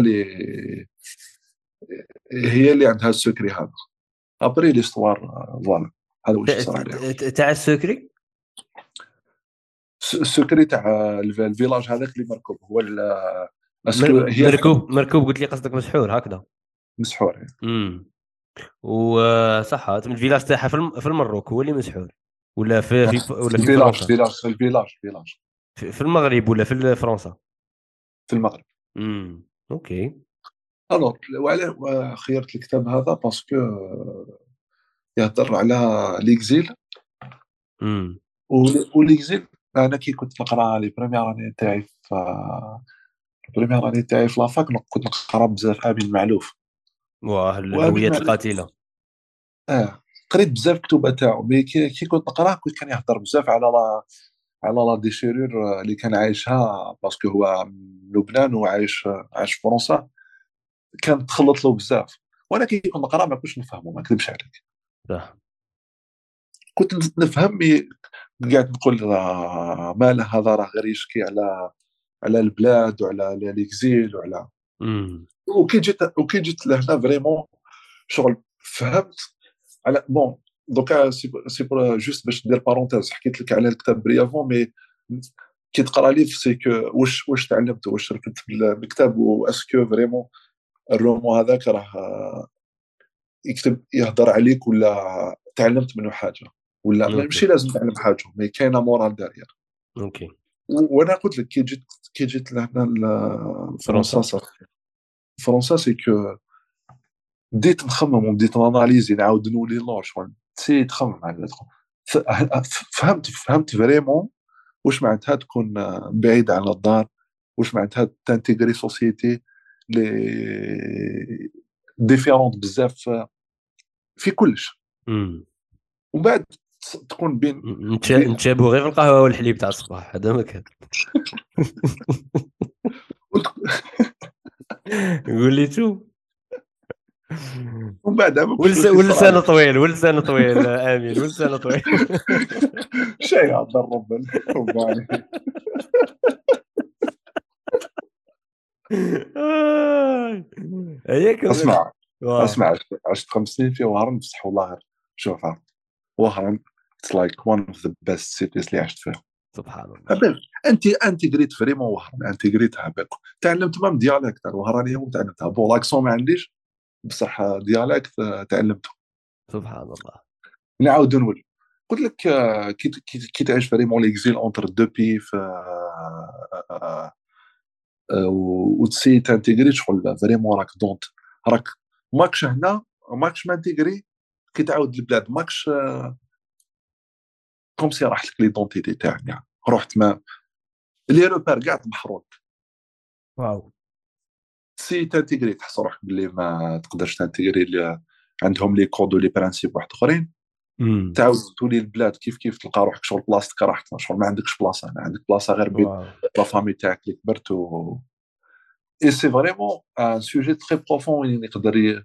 اللي عندها السكري هذا ابري ليستوار. فوالا هذا واش صرا لي تاع السكري، السكري تاع الفيلاج هذاك اللي مركوب هو هي مركوب. قلت لي قصدك مسحور هكذا؟ مسحور. وصح من الفيلاج تاعها في المروك هو اللي مسحور، ولا في الفيلاج في المغرب ولا في فرنسا؟ في المغرب. اوكي. الو وعلى خيرت الكتاب هذا باسكو يهضر على ليكزيل. وليكزيل انا كي كنت نقرا لي بريمير راني تاعي في لافاك كنت نقرا بزاف امين معلوف، واه الهويات القاتله. قريت بزاف كتبه تاعو، مي كي كنت نقرا كنت كان يهضر بزاف على لا ديشيرور اللي كان عايشها، باسكو هو من لبنان وعايش في فرنسا، كان تخلط له بزاف. وانا كي كنت نقرا ما كنتش نفهمه، ما نكذبش عليك. صح. كنت نفهم قاعد نقول ما له هذا، راه غير يشكي على البلاد وعلى ليكزيل وعلى وكي جيت لهنا فريمون شغل فهمت على بون. دوكا سي برا جوست باش ندير بارونتيز، حكيت لك على الكتاب بريافون، مي كي تقرا لي سي كو واش تعلمت، واش ركبت بالكتاب، واسكو فريمون الرومون هذاك راه يكتب يهضر عليك ولا تعلمت منه حاجه، ولا ماشي لازم تعلم حاجه، مي كاينه مورال دارير. اوكي. وانا قلت لك كي جيت لهنا فرنسا سي كو بديت نخمم وبديت ناناليزي، نعاود نولي لونش سي تخمم على فهمت فريمون واش معناتها تكون بعيد على الدار، واش معناتها تانتيغري سوسيتي لي ديفيرونت بزاف في كلش. ومن بعد تكون بين نتشابو غير القهوه والحليب تاع الصباح، هذا ما كان. قوليتو ومن بعد ولسانه طويل امين، ولسانه طويل شيء عبد ربنا. هيك اسمع عشت 5 سنين في وهران، بصح والله شوف وهران اتس لايك وان اوف ذا بيست سيتيز اللي عشت فيها. سبحان الله. انت قريت فريمون وهران، انت قريتها بالك، تعلمت ما ديالكت وهرانيه وتعلمتها بو لاكسون ما عنديش، بصح ديالكت تعلمته. سبحان الله. نعاود نولي قلت لك كي تعيش فريمون ليكزيل اونتر دو بي وتسي تانتيغري شغل فريمون راك ماكش هنا، ماكش مانتيغري، كي تعاود للبلاد ماكش كوم سي راحت لك ليدونتيتي تاعك، رحت ما لي روبار كاع محروق. واو. سي تانتيغري تحس روحك بلي ما تقدرش تانتيغري اللي عندهم لي كود ولي برانسيب واحد اخرين، تعاود تولي البلاد كيف تلقى روحك شغل بلاصتك راحت، شغل ما عندكش بلاصه، ما عندك بلاصه غير بيت لا فامي تاعك اللي كبرت. و اي سي فريمون ان سوجي تري بروفون اللي يقدر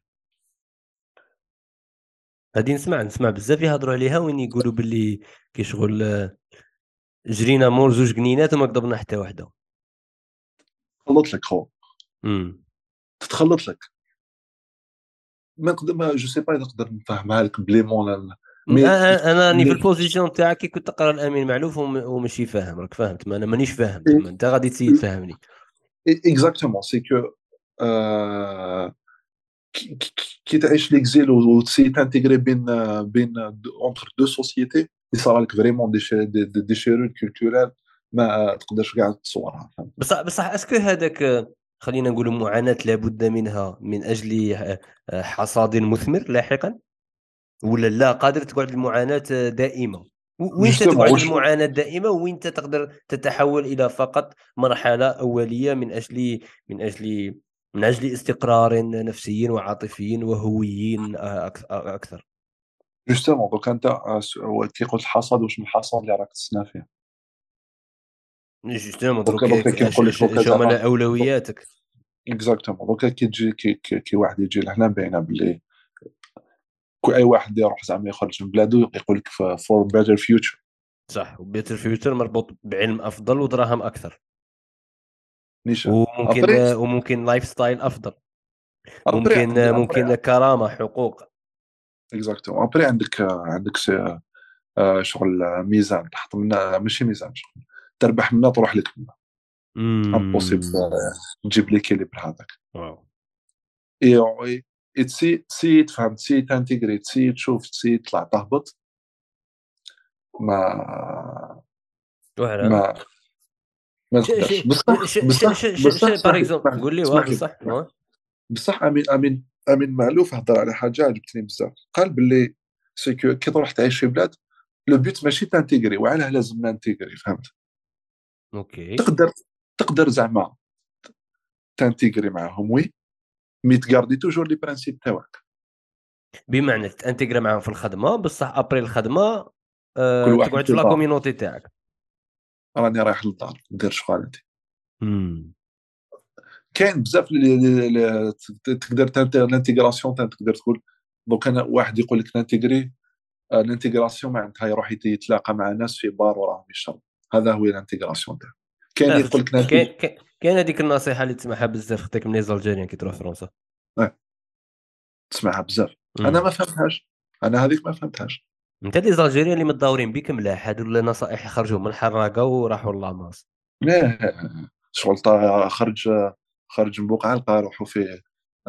غادي نسمع بزاف يهضروا عليها، وين يقولوا باللي كي شغل جرينا مور 2 قنينات وما قدرنا حتى وحده. خلط لك خو تتخلط لك ما نقدر جو سي با نقدر نفهمها لك بلي مون. انا راني في البوزيشن تاعك كي كنت تقرا الامين معلوف وماشي فاهم، راك فهمت؟ ما انا مانيش فاهم، انت غادي تسيي تفهمني اكزاكتومون. سي كو كي تعيش ليكزيل وتسيي تانتيغري بين اونتر دو سوسيتي يصرا لك فريمون دي شيرور كولتورال ما تقدرش كاع تصورها. بصح اسكو هذاك خلينا نقول معاناة لابد منها من أجل حصاد مثمر لاحقا، ولا لا قادر تقعد المعاناة دائمة؟ وين تقعد المعاناة دائمة وين تقدر تتحول إلى فقط مرحلة أولية من أجل استقرار نفسي وعاطفي وهويين أكثر. جوستومون دوك انت كي قلت الحصاد، واش من الحصاد اللي راك تسنى فيه؟ جوستومون دوك كي نقول لك شنو اولوياتك اكزاكتومون. دوك كي تجي كي واحد يجي لهنا باينه بلي كو اي واحد يروح زعما يخرج من بلادو يقول لك فور بيتر فيوتشر، صح، وبيتر فيوتشر مربوط بعلم افضل ودراهم اكثر، وممكن لايف ستايل افضل، ممكن كرامه، حقوق. اكزاكتو. ابري عندك شغل ميزان تحط منها، ماشي ميزان، تربح منها تروح لك منها، امبوسيبل تجيب لي كيليبر هذاك. واو. اي سي تفهم، سي تانتيغري، سي تشوف، سي تطلع تهبط. ما بصح باغ اكزومبل قول لي واحد صح. بصح أمين مالوف هضر على حاجة عجبتني بزاف، قال باللي سكو كي تروح تعيش في بلاد لو بيوت ماشي تانتيغري، وعلاه لازم نانتيغري، فهمت؟ اوكي، تقدر زعما تانتيغري معاهم، وي مي تغاردي توجور لي برانسيب تاعك، بمعنى تانتيغري معاهم في الخدمة، بصح ابري الخدمة تقعد في لا كوميونيتي تاعك. راني رايح للدار ندير شغالتي. كاين بزاف تقدر لانتيغراسيون تقدر تقول دوك انا واحد يقول لك نانتيغري، لانتيغراسيون معناتها يروح يتلاقى مع ناس في بار وراهم يشربوا، هذا هو لانتيغراسيون تاعو. كاين اللي يقول لك كاين هذيك النصيحه اللي تسمعها بزاف خطيك من الجزائريين كي تروح فرنسا، تسمعها بزاف. انا ما فهمتهاش، انا هذيك ما فهمتهاش. انت الجزائريين اللي متداورين بك ملاح، هذو النصائح خرجوا من الحراقه وراحوا لاماس. لا شغل خرج من بقعه لقى روحو في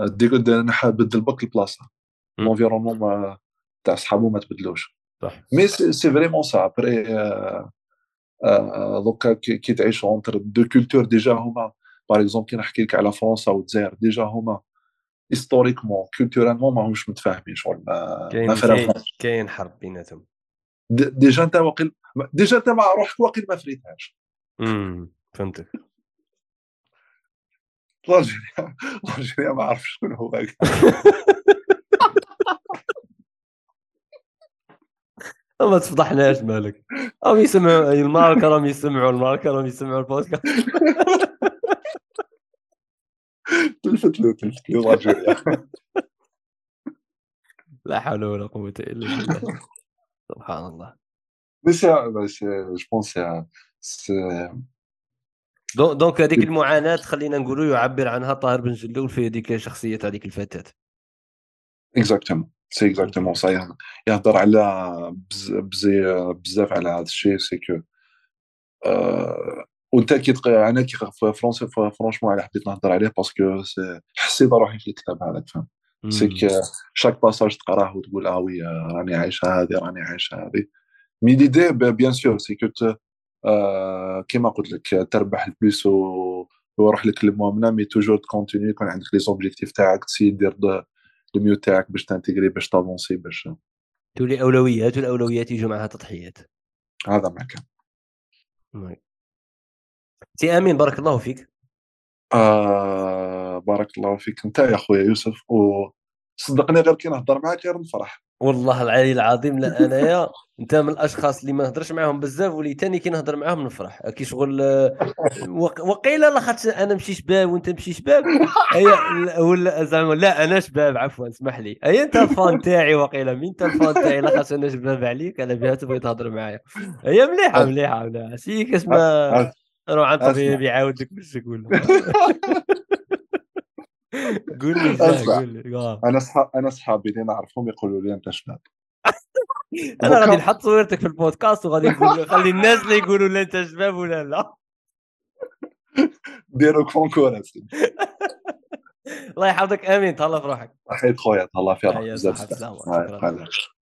ديك نحا بدل بك البلاصه، لونفيرونمون تاع صحابو ما تبدلوش، صح. مي سي فريمون سا بري دوكا كي تعيش اونتر دو كولتور ديجا هما باغ اكزومبل كي نحكي لك على فرنسا والجزائر ديجا هما هيستوريكمون كولتورالمون ماهمش متفاهمين، شغل ما فرقش، كاين حرب بيناتهم ديجا. انت واقيل ديجا انت مع روحك واقيل ما فريتهاش. فهمتك. الألجيريا ما عرف شكون هو هذاك. ما تفضحناش مالك. راهم يسمعوا الماركة، راهم يسمعوا البودكاست. تلفت له الألجيريا. لا حول ولا قوة إلا بالله. سبحان الله. بس جو بونس دونك هذيك المعاناة خلينا نقولوا يعبر عنها طاهر بن جلول في هذيك شخصية هذيك الفتاة. اكزاكتومون سي اكزاكتومون صاير يهضر على بزاف على هذا الشيء. سي كو وانت انا كي في فرنسا فرانشمون على حبيت نهضر عليه باسكو حسيت روحي في الكتاب هذاك، فهم؟ سي كو شاك باساج تقراه وتقول اه وي راني عايشه هذه مي ليدي بيان سور سي كو كما قلت لك تربح البلوس ويروح لك المؤامنه، مي توجور تكونتيني يكون عندك لي زوبجيكتيف تاعك، تسي دير لو ميو تاعك باش تانتيغري، باش تافونسي، باش تولي اولويات، والاولويات يجوا معها تضحيات. هذا معك سي امين، بارك الله فيك. بارك الله فيك انت يا خويا يوسف، وصدقني غير كي نهضر معاك غير نفرح والله العلي العظيم. لا انايا انت من الاشخاص اللي ما نهضرش معاهم بزاف واللي تاني كي نهضر معاهم نفرح كي شغل وقيله لاخاطش انا ماشي شباب وانت ماشي شباب، ولا زعما لا انا شباب، عفوا اسمح لي، اي انت الفان تاعي، وقيله مين انت الفان تاعي لاخاطش انا شباب عليك، انا بها تبغي تهضر معايا. هي مليحه ولا سيك اسمها روح عند الطبيب يعاود لك باش تقول قول لي. انا صحابي اللي نعرفهم يقولوا لي انت شباب. انا غادي نحط صورتك في البودكاست وغادي نقول خلي الناس اللي يقولوا لي انت شباب ولا لا ديروا كونكور. الله يحفظك امين، تهلا في روحك. صحيت خويا، تهلا في روحك بزاف.